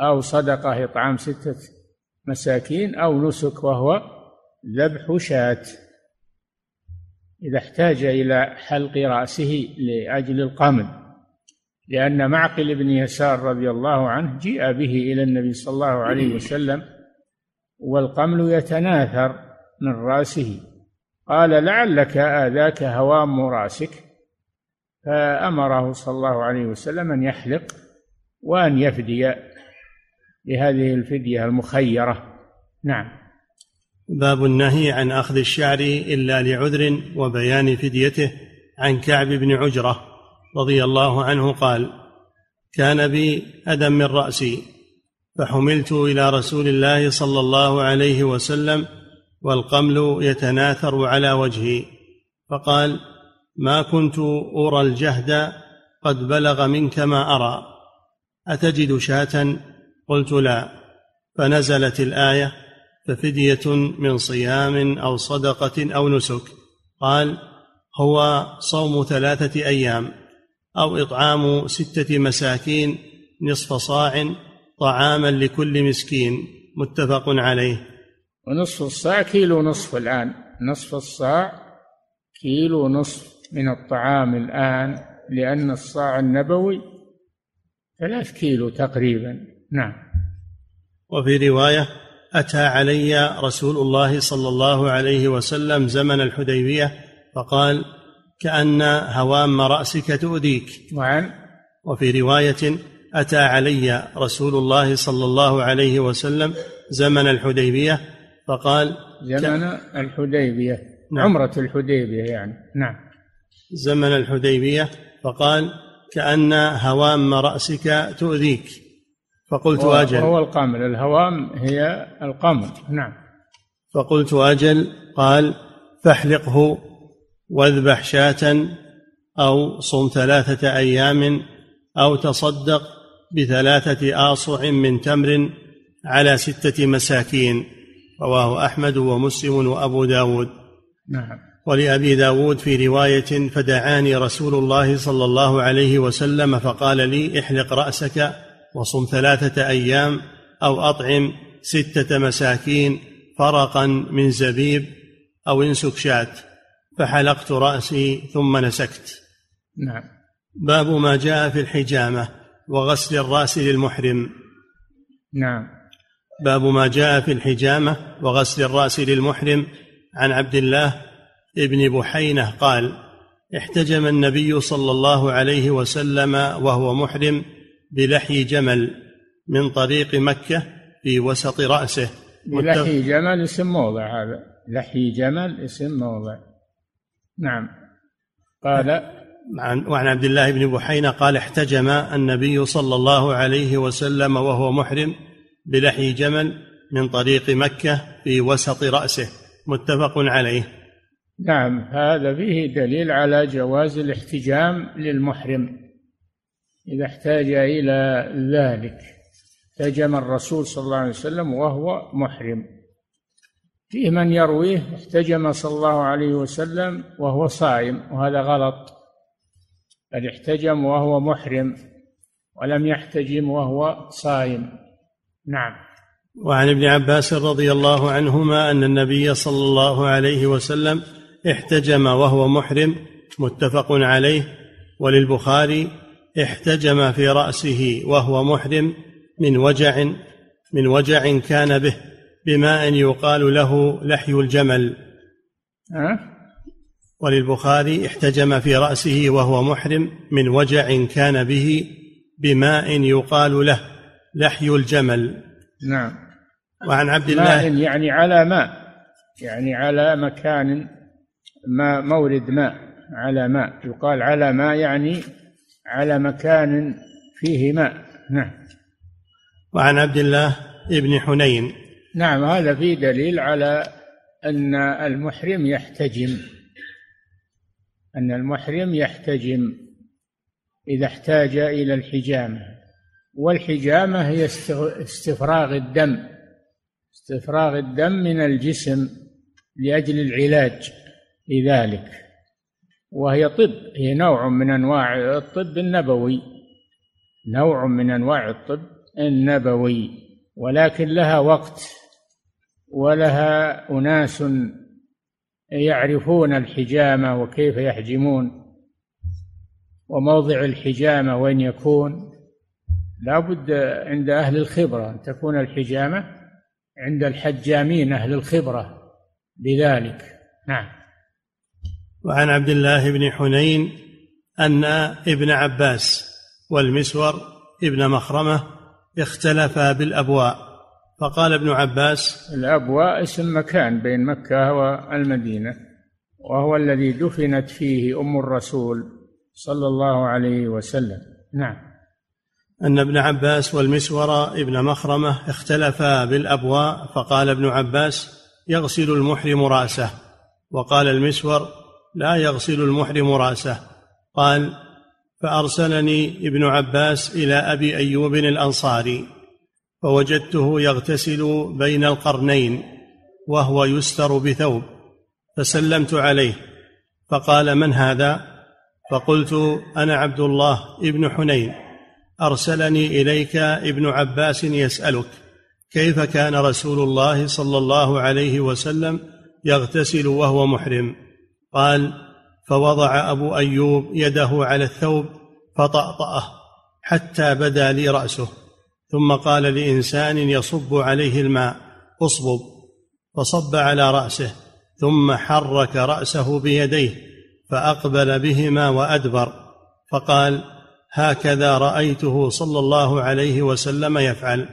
أو صدقة إطعام 6 مساكين أو نسك، وهو ذبح شاة، إذا احتاج إلى حلق رأسه لأجل القمل، لأن معقل بن يسار رضي الله عنه جاء به إلى النبي صلى الله عليه وسلم والقمل يتناثر من رأسه، قال لعلك آذاك هوام رأسك، فأمره صلى الله عليه وسلم أن يحلق وأن يفدي بهذه الفدية المخيرة. نعم. باب النهي عن أخذ الشعر إلا لعذر وبيان فديته. عن كعب بن عجرة رضي الله عنه قال: كان بي أذى من رأسي فحملت إلى رسول الله صلى الله عليه وسلم والقمل يتناثر على وجهي، فقال: ما كنت أرى الجهد قد بلغ منك ما أرى، أتجد شاة؟ قلت لا، فنزلت الآية: ففدية من صيام أو صدقة أو نسك. قال: هو صوم 3 أيام أو إطعام 6 مساكين نصف صاع طعاما لكل مسكين. متفق عليه. ونصف الصاع كيلو نصف، الآن نصف الصاع كيلو نصف من الطعام الآن، لأن الصاع النبوي 3 كيلو تقريبا. نعم. وفي رواية: أتى علي رسول الله صلى الله عليه وسلم زمن الحديبية فقال: كأن هوام رأسك تؤذيك. وفي رواية: أتى علي رسول الله صلى الله عليه وسلم زمن الحديبية فقال: زمن الحديبية، نعم، عمرة الحديبية يعني، نعم، زمن الحديبية فقال: كأن هوام رأسك تؤذيك، فقلت أجل. هو القمل، الهوام هي القمل، نعم. فقلت أجل. قال: فاحلقه واذبح شاة أو صم 3 أيام أو تصدق ب3 آصع من تمر على 6 مساكين. رواه أحمد ومسلم وأبو داود. نعم. ولأبي داود في رواية: فدعاني رسول الله صلى الله عليه وسلم فقال لي: احلق رأسك وصم 3 أيام أو أطعم 6 مساكين فرقا من زبيب أو انسك شاة، فحلقت رأسي ثم نسكت. نعم. باب ما جاء في الحجامة وغسل الرأس للمحرم. نعم. باب ما جاء في الحجامة وغسل الرأس للمحرم. عن عبد الله ابن بحينة قال: احتجم النبي صلى الله عليه وسلم وهو محرم بلحي جمل من طريق مكة في وسط رأسه. لحي جمل اسم موضع، هذا لحي جمل اسم موضع. نعم. قال: وعن عبد الله بن بحينة قال: احتجم النبي صلى الله عليه وسلم وهو محرم بلحي جمل من طريق مكة في وسط رأسه، متفق عليه. نعم، هذا فيه دليل على جواز الاحتجام للمحرم إذا احتاج إلى ذلك. احتجم الرسول صلى الله عليه وسلم وهو محرم. في من يرويه احتجم صلى الله عليه وسلم وهو صائم، وهذا غلط. بل احتجم وهو محرم ولم يحتجم وهو صائم. نعم. وعن ابن عباس رضي الله عنهما أن النبي صلى الله عليه وسلم احتجم وهو محرم، متفق عليه. وللبخاري احتجم في رأسه وهو محرم من وجع كان به، بماء يقال له لحي الجمل. وللبخاري احتجم في رأسه وهو محرم من وجع كان به بماء يقال له لحي الجمل. نعم. وعن عبد الله، يعني على ماء، يعني على مكان ما، مورد ماء، على ماء، يقال على ماء يعني على مكان فيه ماء. نعم. وعن عبد الله ابن حنين. نعم، هذا فيه دليل على أن المحرم يحتجم، أن المحرم يحتجم إذا احتاج إلى الحجامة. والحجامة هي استفراغ الدم من الجسم لأجل العلاج لذلك، وهي طب، هي نوع من أنواع الطب النبوي، نوع من أنواع الطب النبوي، ولكن لها وقت ولها أناس يعرفون الحجامة وكيف يحجمون وموضع الحجامة وين يكون. لا بد عند أهل الخبرة أن تكون الحجامة عند الحجامين أهل الخبرة بذلك. نعم. وعن عبد الله بن حنين أن ابن عباس والمسور ابن مخرمة اختلفا بالأبواء، فقال ابن عباس: الأبواء اسم مكان بين مكة والمدينة، وهو الذي دفنت فيه أم الرسول صلى الله عليه وسلم. نعم. أن ابن عباس والمسور ابن مخرمة اختلفا بالأبواء، فقال ابن عباس: يغسل المحرم رأسه، وقال المسور: لا يغسل المحرم رأسه. قال: فأرسلني ابن عباس إلى أبي أيوب الأنصاري فوجدته يغتسل بين القرنين وهو يستر بثوب، فسلمت عليه فقال: من هذا؟ فقلت: أنا عبد الله ابن حنين، أرسلني إليك ابن عباس يسألك كيف كان رسول الله صلى الله عليه وسلم يغتسل وهو محرم. قال: فوضع أبو أيوب يده على الثوب فطأطأه حتى بدا لي رأسه، ثم قال لإنسان يصب عليه الماء: اصبب، فصب على رأسه، ثم حرك رأسه بيديه فأقبل بهما وأدبر، فقال: هكذا رأيته صلى الله عليه وسلم يفعل.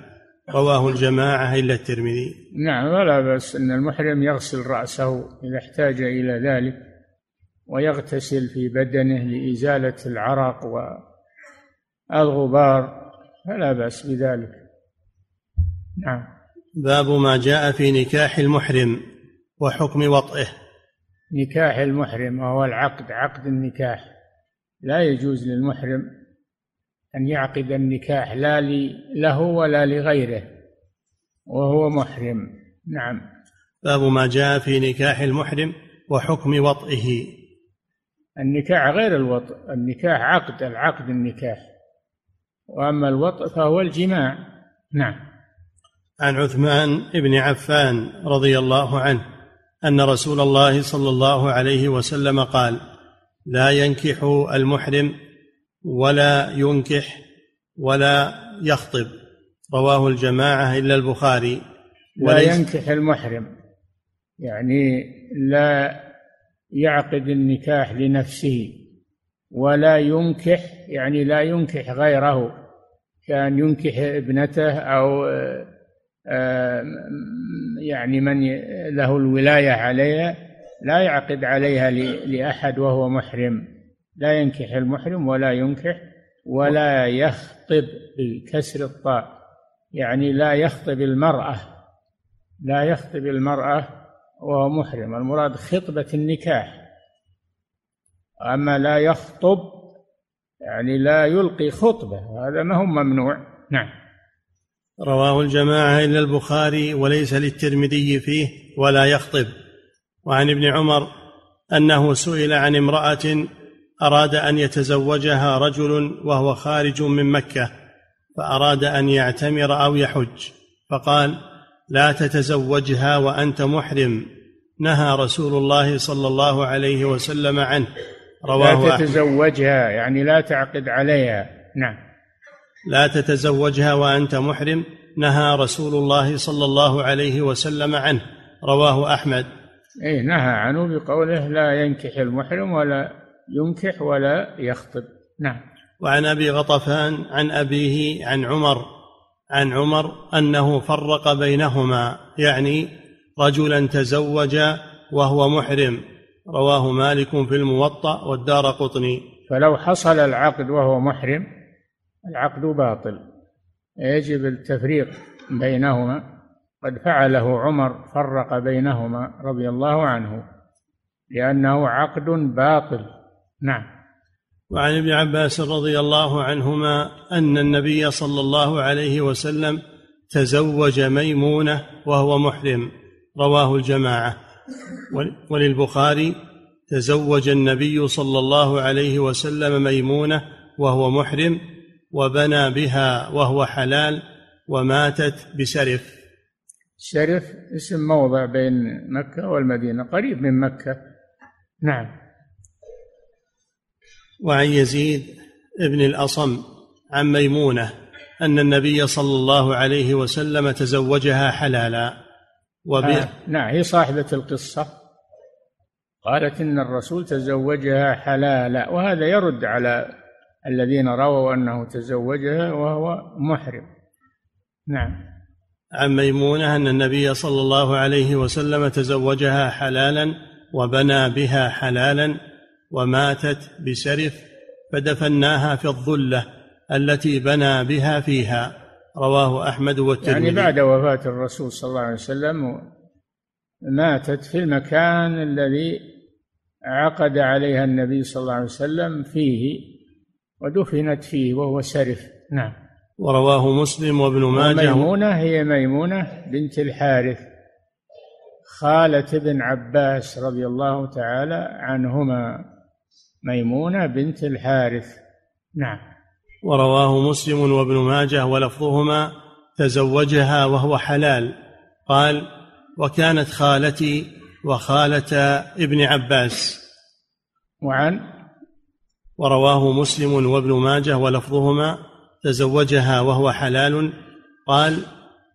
رواه الجماعة إلا الترمذي. نعم، ولا بأس أن المحرم يغسل رأسه إذا احتاج إلى ذلك، ويغتسل في بدنه لإزالة العرق والغبار، فلا بأس بذلك. نعم. باب ما جاء في نكاح المحرم وحكم وطئه. نكاح المحرم وهو العقد، عقد النكاح. لا يجوز للمحرم أن يعقد النكاح لا له ولا لغيره وهو محرم. نعم. باب ما جاء في نكاح المحرم وحكم وطئه. النكاح غير الوطء، النكاح عقد، العقد النكاح، وأما الوطء فهو الجماع. نعم. عن عثمان بن عفان رضي الله عنه أن رسول الله صلى الله عليه وسلم قال: لا ينكح المحرم ولا ينكح ولا يخطب. رواه الجماعة إلا البخاري. لا ينكح المحرم يعني لا يعقد النكاح لنفسه، ولا ينكح يعني لا ينكح غيره، كان ينكح ابنته أو يعني من له الولاية عليها، لا يعقد عليها لأحد وهو محرم. لا ينكح المحرم ولا ينكح ولا يخطب بكسر الطاء، يعني لا يخطب المرأة لا يخطب المرأة وهو محرم، المراد خطبة النكاح. أما لا يخطب يعني لا يلقي خطبة، هذا ما هو ممنوع. نعم. رواه الجماعة إلا البخاري وليس للترمذي فيه ولا يخطب. وعن ابن عمر أنه سئل عن امرأة أراد أن يتزوجها رجل وهو خارج من مكة فأراد أن يعتمر أو يحج، فقال: لا تتزوجها وأنت محرم، نهى رسول الله صلى الله عليه وسلم عنه. رواه لا تتزوجها يعني لا تعقد عليها. نعم. لا تتزوجها وأنت محرم، نهى رسول الله صلى الله عليه وسلم عنه. رواه أحمد. أي نهى عنه بقوله: لا ينكح المحرم ولا ينكح ولا يخطب. نعم. وعن أبي غطفان عن أبيه عن عمر أنه فرق بينهما، يعني رجلا تزوج وهو محرم. رواه مالك في الموطأ والدارقطني. فلو حصل العقد وهو محرم العقد باطل، يجب التفريق بينهما. قد فعله عمر، فرق بينهما رضي الله عنه، لأنه عقد باطل. نعم. وعن ابن عباس رضي الله عنهما أن النبي صلى الله عليه وسلم تزوج ميمونة وهو محرم. رواه الجماعة. وللبخاري: تزوج النبي صلى الله عليه وسلم ميمونة وهو محرم وبنى بها وهو حلال وماتت بسرف. سرف اسم موضع بين مكة والمدينة، قريب من مكة. نعم. وعن يزيد ابن الأصم عن ميمونة أن النبي صلى الله عليه وسلم تزوجها حلالا. نعم، هي صاحبة القصة، قالت إن الرسول تزوجها حلالا، وهذا يرد على الذين رووا أنه تزوجها وهو محرم. نعم. عن ميمونة أن النبي صلى الله عليه وسلم تزوجها حلالا وبنى بها حلالا وماتت بسرف، فدفناها في الظلة التي بنى بها فيها. رواه أحمد والترمذي. يعني بعد وفاة الرسول صلى الله عليه وسلم ماتت في المكان الذي عقد عليها النبي صلى الله عليه وسلم فيه، ودفنت فيه وهو سرف. نعم. ورواه مسلم وابن ماجه. ميمونة هي ميمونة بنت الحارث، خالة ابن عباس رضي الله تعالى عنهما، ميمونة بنت الحارث. نعم. ورواه مسلم وابن ماجه ولفظهما: تزوجها وهو حلال. قال: وكانت خالتي وخالة ابن عباس. وعن ورواه مسلم وابن ماجه ولفظهما: تزوجها وهو حلال. قال: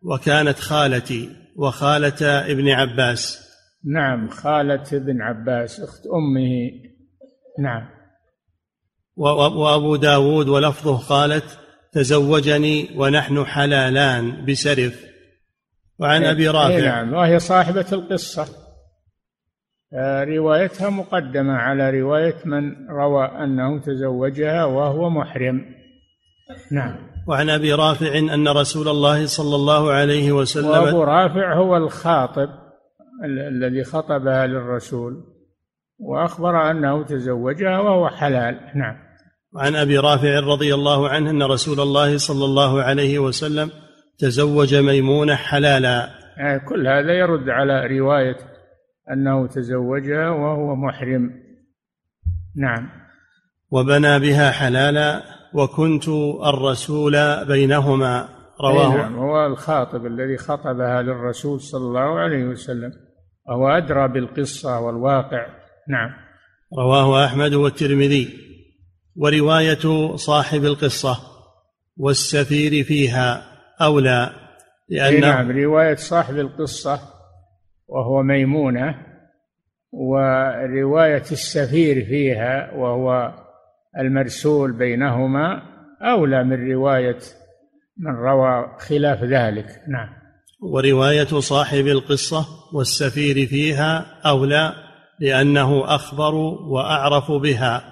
وكانت خالتي وخالة ابن عباس. نعم، خالة ابن عباس أخت أمه. نعم. وأبو داود ولفظه: قالت: تزوجني ونحن حلالان بسرف. وعن أبي رافع. نعم، وهي صاحبة القصة، روايتها مقدمة على رواية من روى أنه تزوجها وهو محرم. نعم. وعن أبي رافع أن رسول الله صلى الله عليه وسلم. وأبو رافع هو الخاطب الذي خطبها للرسول وأخبر أنه تزوجها وهو حلال. نعم. وعن أبي رافع رضي الله عنه أن رسول الله صلى الله عليه وسلم تزوج ميمونة حلالا. يعني كل هذا يرد على رواية أنه تزوجها وهو محرم. نعم. وبنى بها حلالا وكنت الرسول بينهما. رواه. نعم، هو الخاطب الذي خطبها للرسول صلى الله عليه وسلم، وهو أدرى بالقصة والواقع. نعم. رواه أحمد والترمذي. ورواية صاحب القصة والسفير فيها أولى، لأن نعم، رواية صاحب القصة وهو ميمونة، ورواية السفير فيها وهو المرسول بينهما أولى من رواية من روى خلاف ذلك. نعم. ورواية صاحب القصة والسفير فيها أولى، لأنه أخبر وأعرف بها.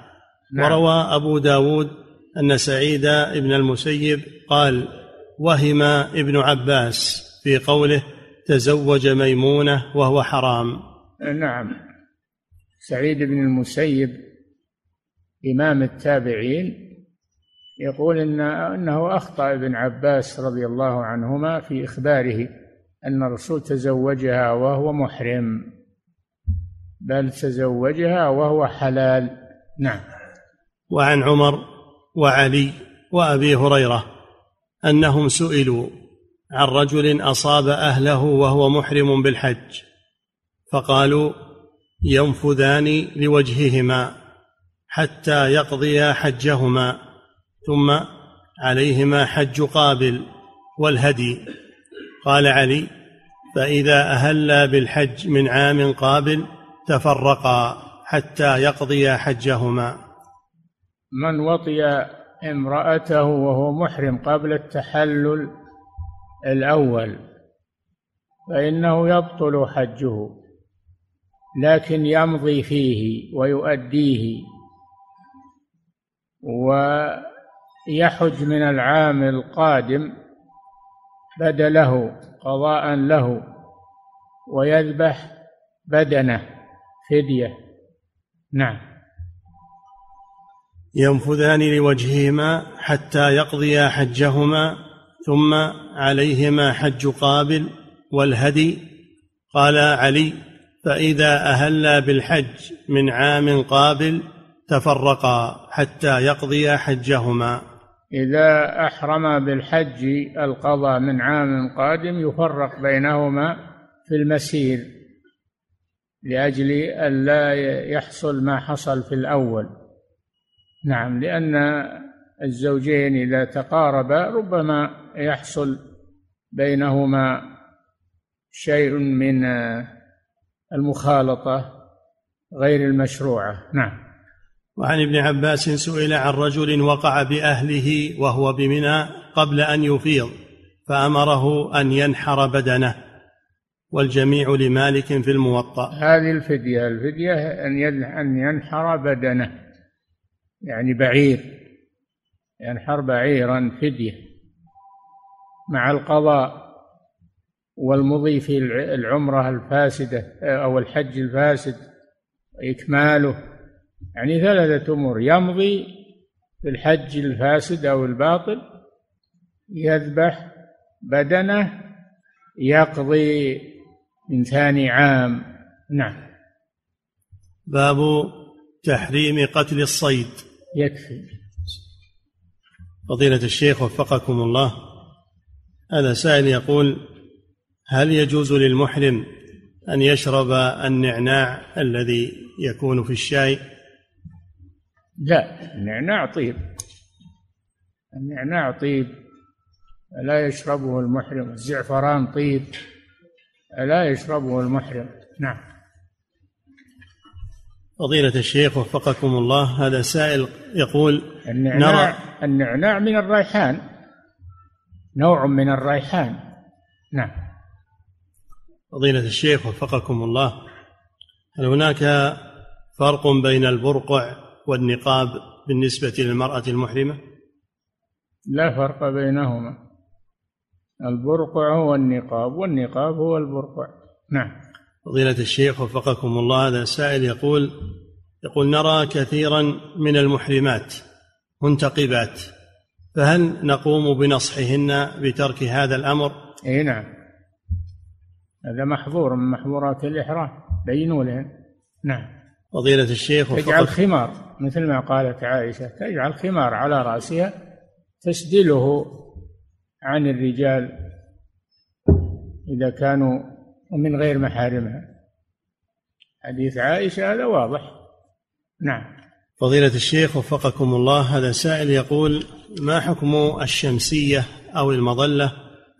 نعم. وروى أبو داود أن سعيد بن المسيب قال: وهم ابن عباس في قوله: تزوج ميمونة وهو حرام. نعم، سعيد بن المسيب إمام التابعين يقول إنه أخطأ ابن عباس رضي الله عنهما في إخباره أن الرسول تزوجها وهو محرم، بل تزوجها وهو حلال. نعم. وعن عمر وعلي وأبي هريرة أنهم سئلوا عن رجل أصاب أهله وهو محرم بالحج، فقالوا ينفذان لوجههما حتى يقضيا حجهما، ثم عليهما حج قابل والهدي. قال علي: فإذا أهلا بالحج من عام قابل تفرقا حتى يقضيا حجهما. من وطئ امرأته وهو محرم قبل التحلل الأول فإنه يبطل حجه، لكن يمضي فيه ويؤديه ويحج من العام القادم بدله قضاء له، ويذبح بدنه فدية. نعم. ينفذان لوجههما حتى يقضيا حجهما ثم عليهما حج قابل والهدي. قال علي: فإذا أهلا بالحج من عام قابل تفرقا حتى يقضيا حجهما. إذا أحرم بالحج القضاء من عام قادم يفرق بينهما في المسير لأجل ألا يحصل ما حصل في الأول. نعم، لأن الزوجين إذا تقاربا ربما يحصل بينهما شيء من المخالطة غير المشروعة. نعم. وعن ابن عباس سئل عن رجل وقع بأهله وهو بمنى قبل أن يفيض فأمره أن ينحر بدنه، والجميع لمالك في الموطأ. هذه الفدية، الفدية أن ينحر بدنه، يعني بعير، ينحر بعيرا فدية مع القضاء، والمضي في العمرة الفاسدة أو الحج الفاسد إكماله، يعني ثلاثة أمور: يمضي في الحج الفاسد أو الباطل، يذبح بدنه، يقضي من ثاني عام. نعم. باب تحريم قتل الصيد. يكفي. فضيلة الشيخ وفقكم الله، هذا سائل يقول: هل يجوز للمحرم أن يشرب النعناع الذي يكون في الشاي؟ لا، النعناع طيب، النعناع طيب لا يشربه المحرم، الزعفران طيب لا يشربه المحرم. نعم. فضيلة الشيخ وفقكم الله، هذا سائل يقول: النعناع من الريحان، نوع من الريحان. نعم. فضيلة الشيخ وفقكم الله، هل هناك فرق بين البرقع والنقاب بالنسبة للمرأة المحرمة؟ لا فرق بينهما، البرقع هو النقاب والنقاب هو البرقع. نعم. فضيلة الشيخ وفقكم الله، هذا سائل يقول نرى كثيرا من المحرمات منتقبات، فهل نقوم بنصحهن بترك هذا الأمر؟ اي نعم، هذا محظور من محظورات الإحرام، بينوا لهن. نعم. فضيلة الشيخ تجعل خمار، مثل ما قالت عائشة، تجعل خمار على رأسها تسدله عن الرجال إذا كانوا من غير محارمها، حديث عائشة هذا واضح. نعم. فضيلة الشيخ وفقكم الله، هذا سائل يقول: ما حكم الشمسية أو المظلة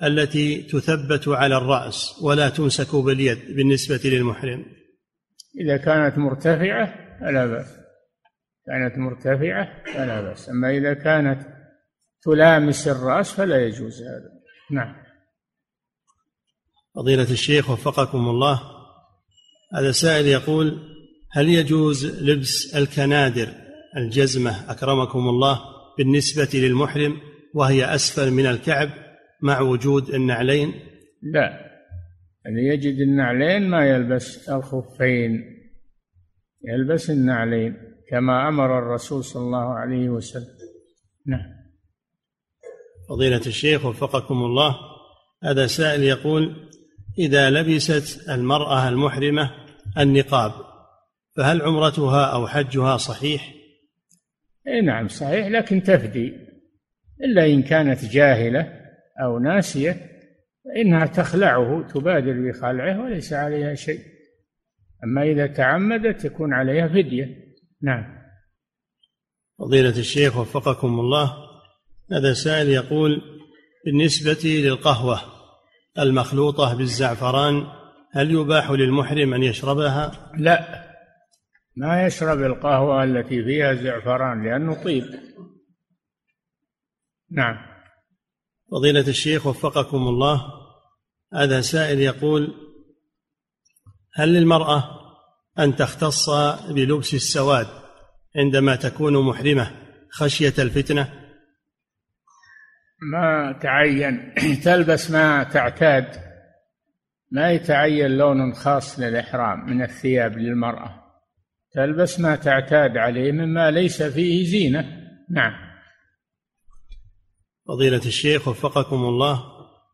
التي تثبت على الرأس ولا تمسك باليد بالنسبة للمحرم؟ إذا كانت مرتفعة فلا بأس، كانت مرتفعة فلا بأس، أما إذا كانت تلامس الرأس فلا يجوز هذا. نعم. فضيلة الشيخ وفقكم الله، هذا سائل يقول: هل يجوز لبس الكنادر الجزمة أكرمكم الله بالنسبة للمحرم وهي أسفل من الكعب مع وجود النعلين؟ لا، اللي يجد النعلين ما يلبس الخفين، يلبس النعلين كما أمر الرسول صلى الله عليه وسلم. نعم. فضيلة الشيخ وفقكم الله، هذا سائل يقول: إذا لبست المرأة المحرمة النقاب فهل عمرتها أو حجها صحيح؟ نعم صحيح، لكن تفدي، إلا إن كانت جاهلة أو ناسية فإنها تخلعه، تبادر بخلعه وليس عليها شيء. أما إذا تعمدت يكون عليها فدية. نعم. فضيلة الشيخ وفقكم الله، هذا سائل يقول: بالنسبة للقهوة المخلوطة بالزعفران هل يباح للمحرم أن يشربها؟ لا، ما يشرب القهوة التي فيها زعفران لأنه طيب. نعم. فضيلة الشيخ وفقكم الله، هذا سائل يقول: هل للمرأة أن تختص بلبس السواد عندما تكون محرمة خشية الفتنة؟ ما تعين، تلبس ما تعتاد، ما يتعين لون خاص للإحرام من الثياب للمرأة، تلبس ما تعتاد عليه مما ليس فيه زينة. نعم. فضيلة الشيخ وفقكم الله،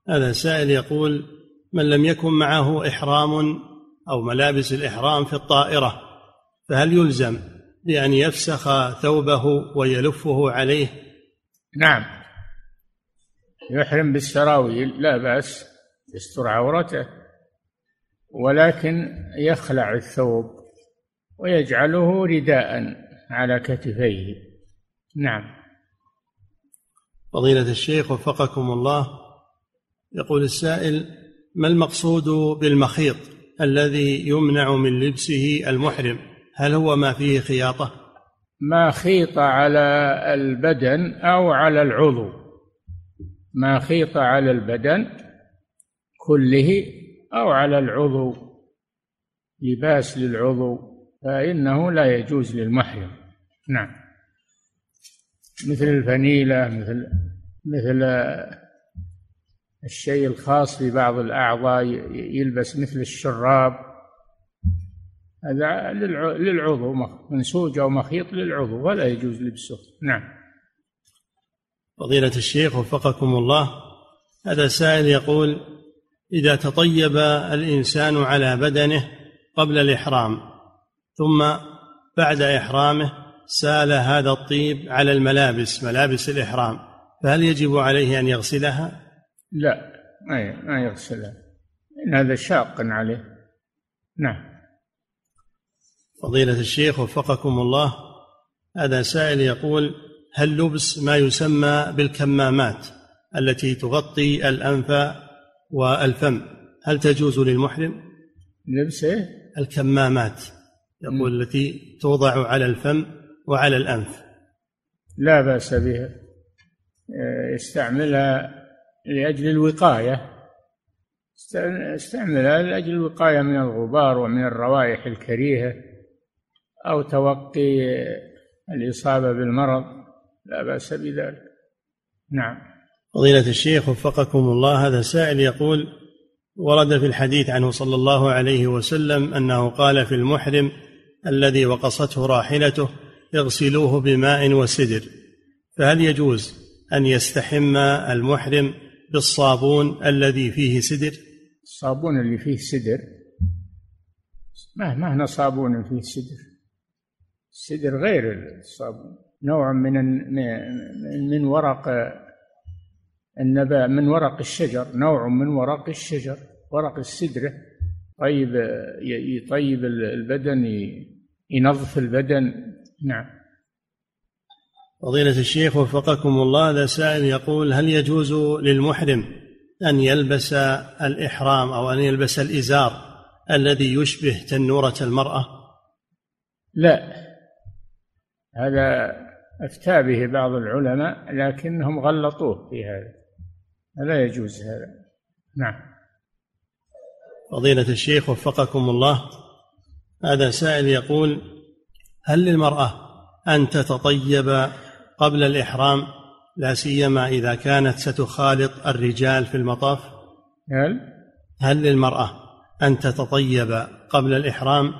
هذا سائل يقول: من لم يكن معه إحرام أو ملابس الإحرام في الطائرة فهل يلزم بأن يفسخ ثوبه ويلفه عليه؟ نعم، يحرم بالسراويل لا بأس، يستر عورته، ولكن يخلع الثوب ويجعله رداء على كتفيه. نعم. فضيلة الشيخ وفقكم الله، يقول السائل: ما المقصود بالمخيط الذي يمنع من لبسه المحرم؟ هل هو ما فيه خياطة؟ ما خيط على البدن أو على العضو، ما خيط على البدن كله أو على العضو، لباس للعضو، فإنه لا يجوز للمحرم. نعم. مثل الفنيلة، مثل الشيء الخاص ببعض الأعضاء، يلبس مثل الشراب، هذا للعضو، منسوج أو مخيط للعضو ولا يجوز لبسه. نعم. فضيلة الشيخ وفقكم الله، هذا سائل يقول: إذا تطيب الإنسان على بدنه قبل الإحرام ثم بعد إحرامه سال هذا الطيب على الملابس، ملابس الإحرام، فهل يجب عليه أن يغسلها؟ لا، ما يغسلها، إن هذا شاق عليه. نعم. فضيلة الشيخ وفقكم الله، هذا سائل يقول: هل لبس ما يسمى بالكمامات التي تغطي الأنف والفم هل تجوز للمحرم؟ لبس إيه؟ الكمامات، يقول التي توضع على الفم وعلى الأنف. لا بأس بها، يستعملها لأجل الوقاية، استعملها لأجل الوقاية من الغبار ومن الروائح الكريهة، أو توقي الإصابة بالمرض، لا بأس بذلك. نعم. فضيلة الشيخ وفقكم الله، هذا سائل يقول: ورد في الحديث عنه صلى الله عليه وسلم أنه قال في المحرم الذي وقصته راحلته: اغسلوه بماء وسدر، فهل يجوز أن يستحم المحرم بالصابون الذي فيه سدر؟ الصابون اللي فيه سدر، ما هنا صابون فيه سدر، السدر غير الصابون، نوع من ورق النبات، من ورق الشجر، نوع من ورق الشجر، ورق السدرة، طيب، يطيب البدن، ينظف البدن. نعم. فضيلة الشيخ وفقكم الله، هذا سائل يقول: هل يجوز للمحرم أن يلبس الإحرام أو أن يلبس الإزار الذي يشبه تنورة المرأة؟ لا، هذا أفتى به بعض العلماء لكنهم غلطوه في هذا، لا يجوز هذا. نعم. فضيلة الشيخ وفقكم الله، هذا سائل يقول: هل للمرأة أن تتطيب قبل الإحرام لا سيما إذا كانت ستخالط الرجال في المطاف؟ هل هل للمرأة أن تتطيب قبل الإحرام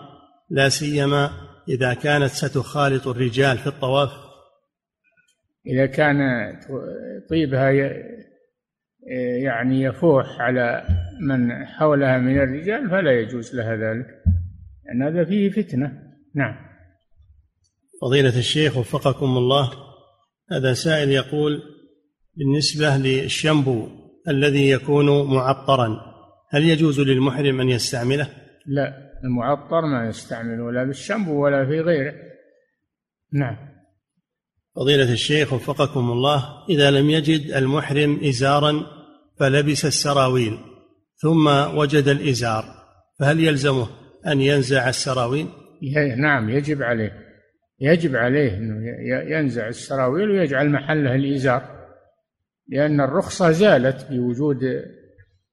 لا سيما إذا كانت ستخالط الرجال في الطواف؟ إذا كان طيبها يعني يفوح على من حولها من الرجال فلا يجوز لها ذلك، لأن هذا فيه فتنة. نعم. فضيلة الشيخ وفقكم الله، هذا سائل يقول: بالنسبة للشامبو الذي يكون معطرا هل يجوز للمحرم أن يستعمله؟ لا، المعطر ما يستعمل ولا بالشامبو ولا في غيره. نعم. فضيلة الشيخ وفقكم الله، إذا لم يجد المحرم إزارا فلبس السراويل ثم وجد الإزار فهل يلزمه أن ينزع السراويل؟ نعم، يجب عليه أنه ينزع السراويل ويجعل محله الإزار، لأن الرخصة زالت بوجود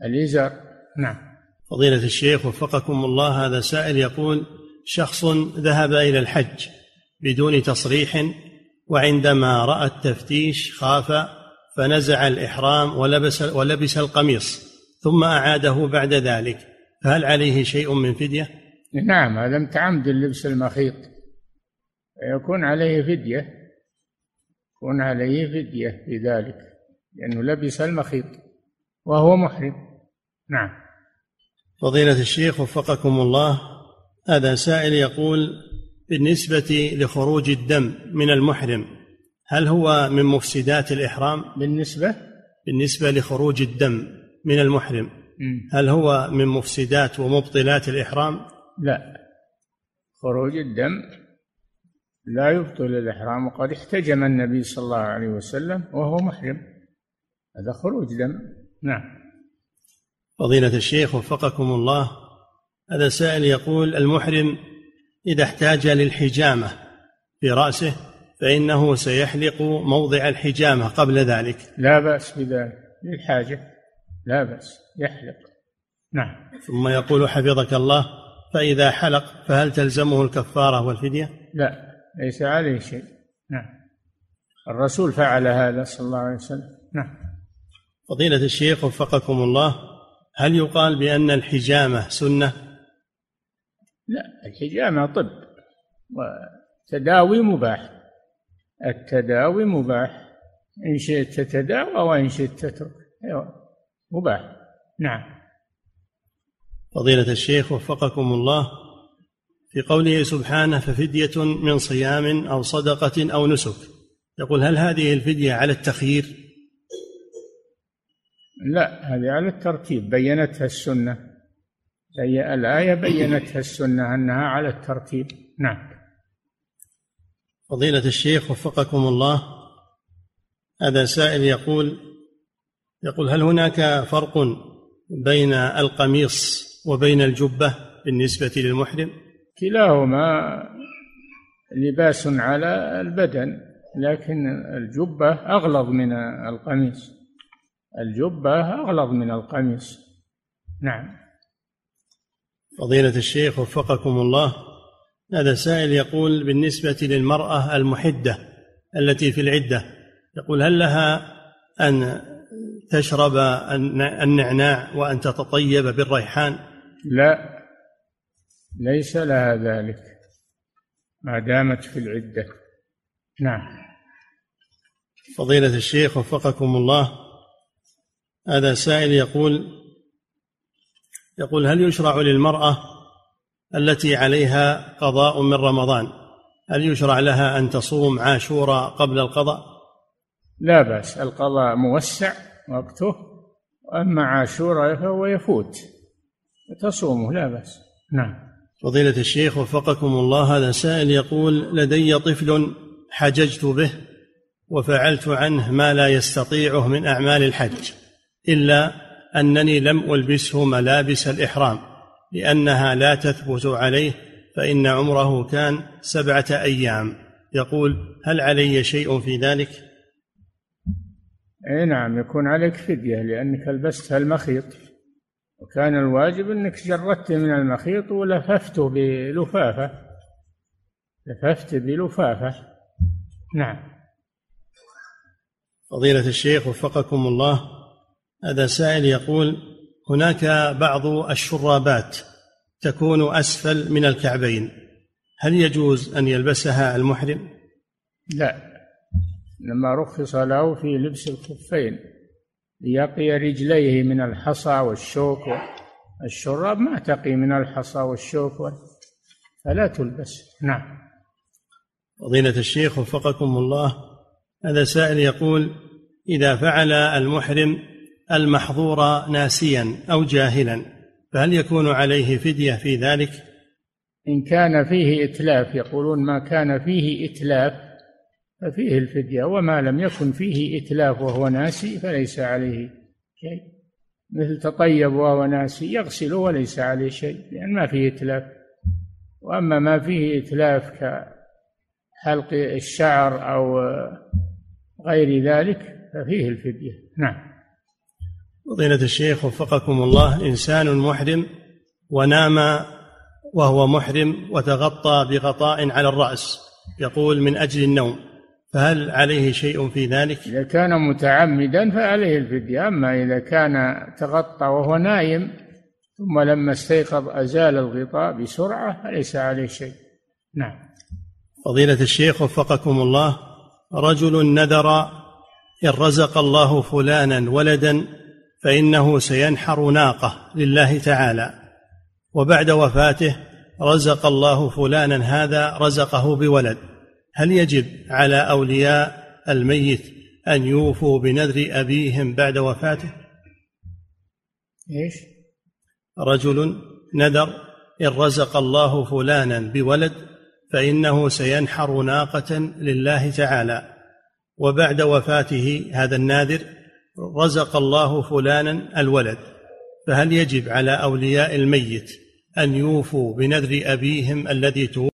الإزار. نعم. فضيلة الشيخ وفقكم الله، هذا سائل يقول: شخص ذهب إلى الحج بدون تصريح وعندما رأى التفتيش خاف فنزع الإحرام ولبس القميص ثم أعاده بعد ذلك، فهل عليه شيء من فدية؟ نعم، هذا متعمد اللبس المخيط، يكون عليه فدية، يكون عليه فدية في ذلك، لأنه لبس المخيط وهو محرم. نعم. فضيلة الشيخ وفقكم الله، هذا سائل يقول: بالنسبة لخروج الدم من المحرم هل هو من مفسدات الإحرام؟ بالنسبة لخروج الدم من المحرم هل هو من مفسدات ومبطلات الإحرام؟ لا، خروج الدم لا يبطل الإحرام، وقد احتجم النبي صلى الله عليه وسلم وهو محرم، هذا خروج دم. نعم. فضيلة الشيخ وفقكم الله، هذا سائل يقول: المحرم إذا احتاج للحجامة في رأسه فإنه سيحلق موضع الحجامة قبل ذلك؟ لا بأس بذلك للحاجة، لا بأس يحلق. نعم. ثم يقول: حفظك الله، فإذا حلق فهل تلزمه الكفارة والفدية؟ لا، ليس عليه شيء. نعم، الرسول فعل هذا صلى الله عليه وسلم. نعم. فضيلة الشيخ وفقكم الله، هل يقال بأن الحجامة سنة؟ لا، الحجامة طب، والتداوي مباح، التداوي مباح، إن شئت تتداوى وإن شئت تترك، مباح. نعم. فضيلة الشيخ وفقكم الله، في قوله سبحانه: ففدية من صيام أو صدقة أو نسك، يقول: هل هذه الفدية على التخيير؟ لا، هذه على الترتيب، بيّنتها السنة، زي الآية بيّنتها السنة أنها على الترتيب. نعم. فضيلة الشيخ وفقكم الله، هذا سائل يقول: هل هناك فرق بين القميص وبين الجبة بالنسبة للمحرم؟ كلاهما لباس على البدن، لكن الجبة أغلظ من القميص، الجبة أغلظ من القميص. نعم. فضيلة الشيخ وفقكم الله، هذا سائل يقول: بالنسبة للمرأة المحدة التي في العدة، يقول: هل لها أن تشرب النعناع وأن تتطيب بالريحان؟ لا، ليس لها ذلك ما دامت في العدة. نعم. فضيلة الشيخ وفقكم الله، هذا سائل يقول: هل يشرع للمرأة التي عليها قضاء من رمضان هل يشرع لها أن تصوم عاشوراء قبل القضاء؟ لا بأس، القضاء موسع وقته، أما عاشوراء فهو يفوت، تصومه لا بأس. نعم. فضيلة الشيخ وفقكم الله، هذا سائل يقول: لدي طفل حججت به وفعلت عنه ما لا يستطيعه من أعمال الحج إلا أنني لم ألبسه ملابس الإحرام لأنها لا تثبت عليه، فإن عمره كان 7 أيام، يقول: هل علي شيء في ذلك؟ أي نعم، يكون عليك فدية، لأنك لبستها المخيط، وكان الواجب أنك جردته من المخيط ولففته بلفافة، لففته بلفافة. نعم. فضيلة الشيخ وفقكم الله، هذا سائل يقول: هناك بعض الشرابات تكون أسفل من الكعبين، هل يجوز أن يلبسها المحرم؟ لا، لما رخص له في لبس الخفين ليقي رجليه من الحصى والشوك، الشراب ما تقي من الحصى والشوك فلا تلبس. نعم. فضيلة الشيخ وفقكم الله، هذا سائل يقول: إذا فعل المحرم المحظور ناسيا أو جاهلا فهل يكون عليه فدية في ذلك؟ إن كان فيه إتلاف، يقولون ما كان فيه إتلاف ففيه الفدية، وما لم يكن فيه إتلاف وهو ناسي فليس عليه شيء، مثل تطيب وهو ناسي يغسل وليس عليه شيء لأن ما فيه إتلاف. وأما ما فيه إتلاف كحلق الشعر أو غير ذلك ففيه الفدية. نعم. فضيلة الشيخ وفقكم الله، إنسان محرم ونام وهو محرم وتغطى بغطاء على الرأس يقول من أجل النوم، فهل عليه شيء في ذلك؟ إذا كان متعمدا فعليه الفدية، أما إذا كان تغطى وهو نايم ثم لما استيقظ أزال الغطاء بسرعة فليس عليه شيء. نعم. فضيلة الشيخ وفقكم الله، رجل نذر إن رزق الله فلانا ولدا فإنه سينحر ناقة لله تعالى، وبعد وفاته رزق الله فلانا هذا رزقه بولد، هل يجب على أولياء الميت أن يوفوا بنذر أبيهم بعد وفاته؟ إيش؟ رجل نذر إن رزق الله فلانا بولد فإنه سينحر ناقة لله تعالى، وبعد وفاته هذا الناذر رزق الله فلانا الولد، فهل يجب على أولياء الميت أن يوفوا بنذر أبيهم الذي توفى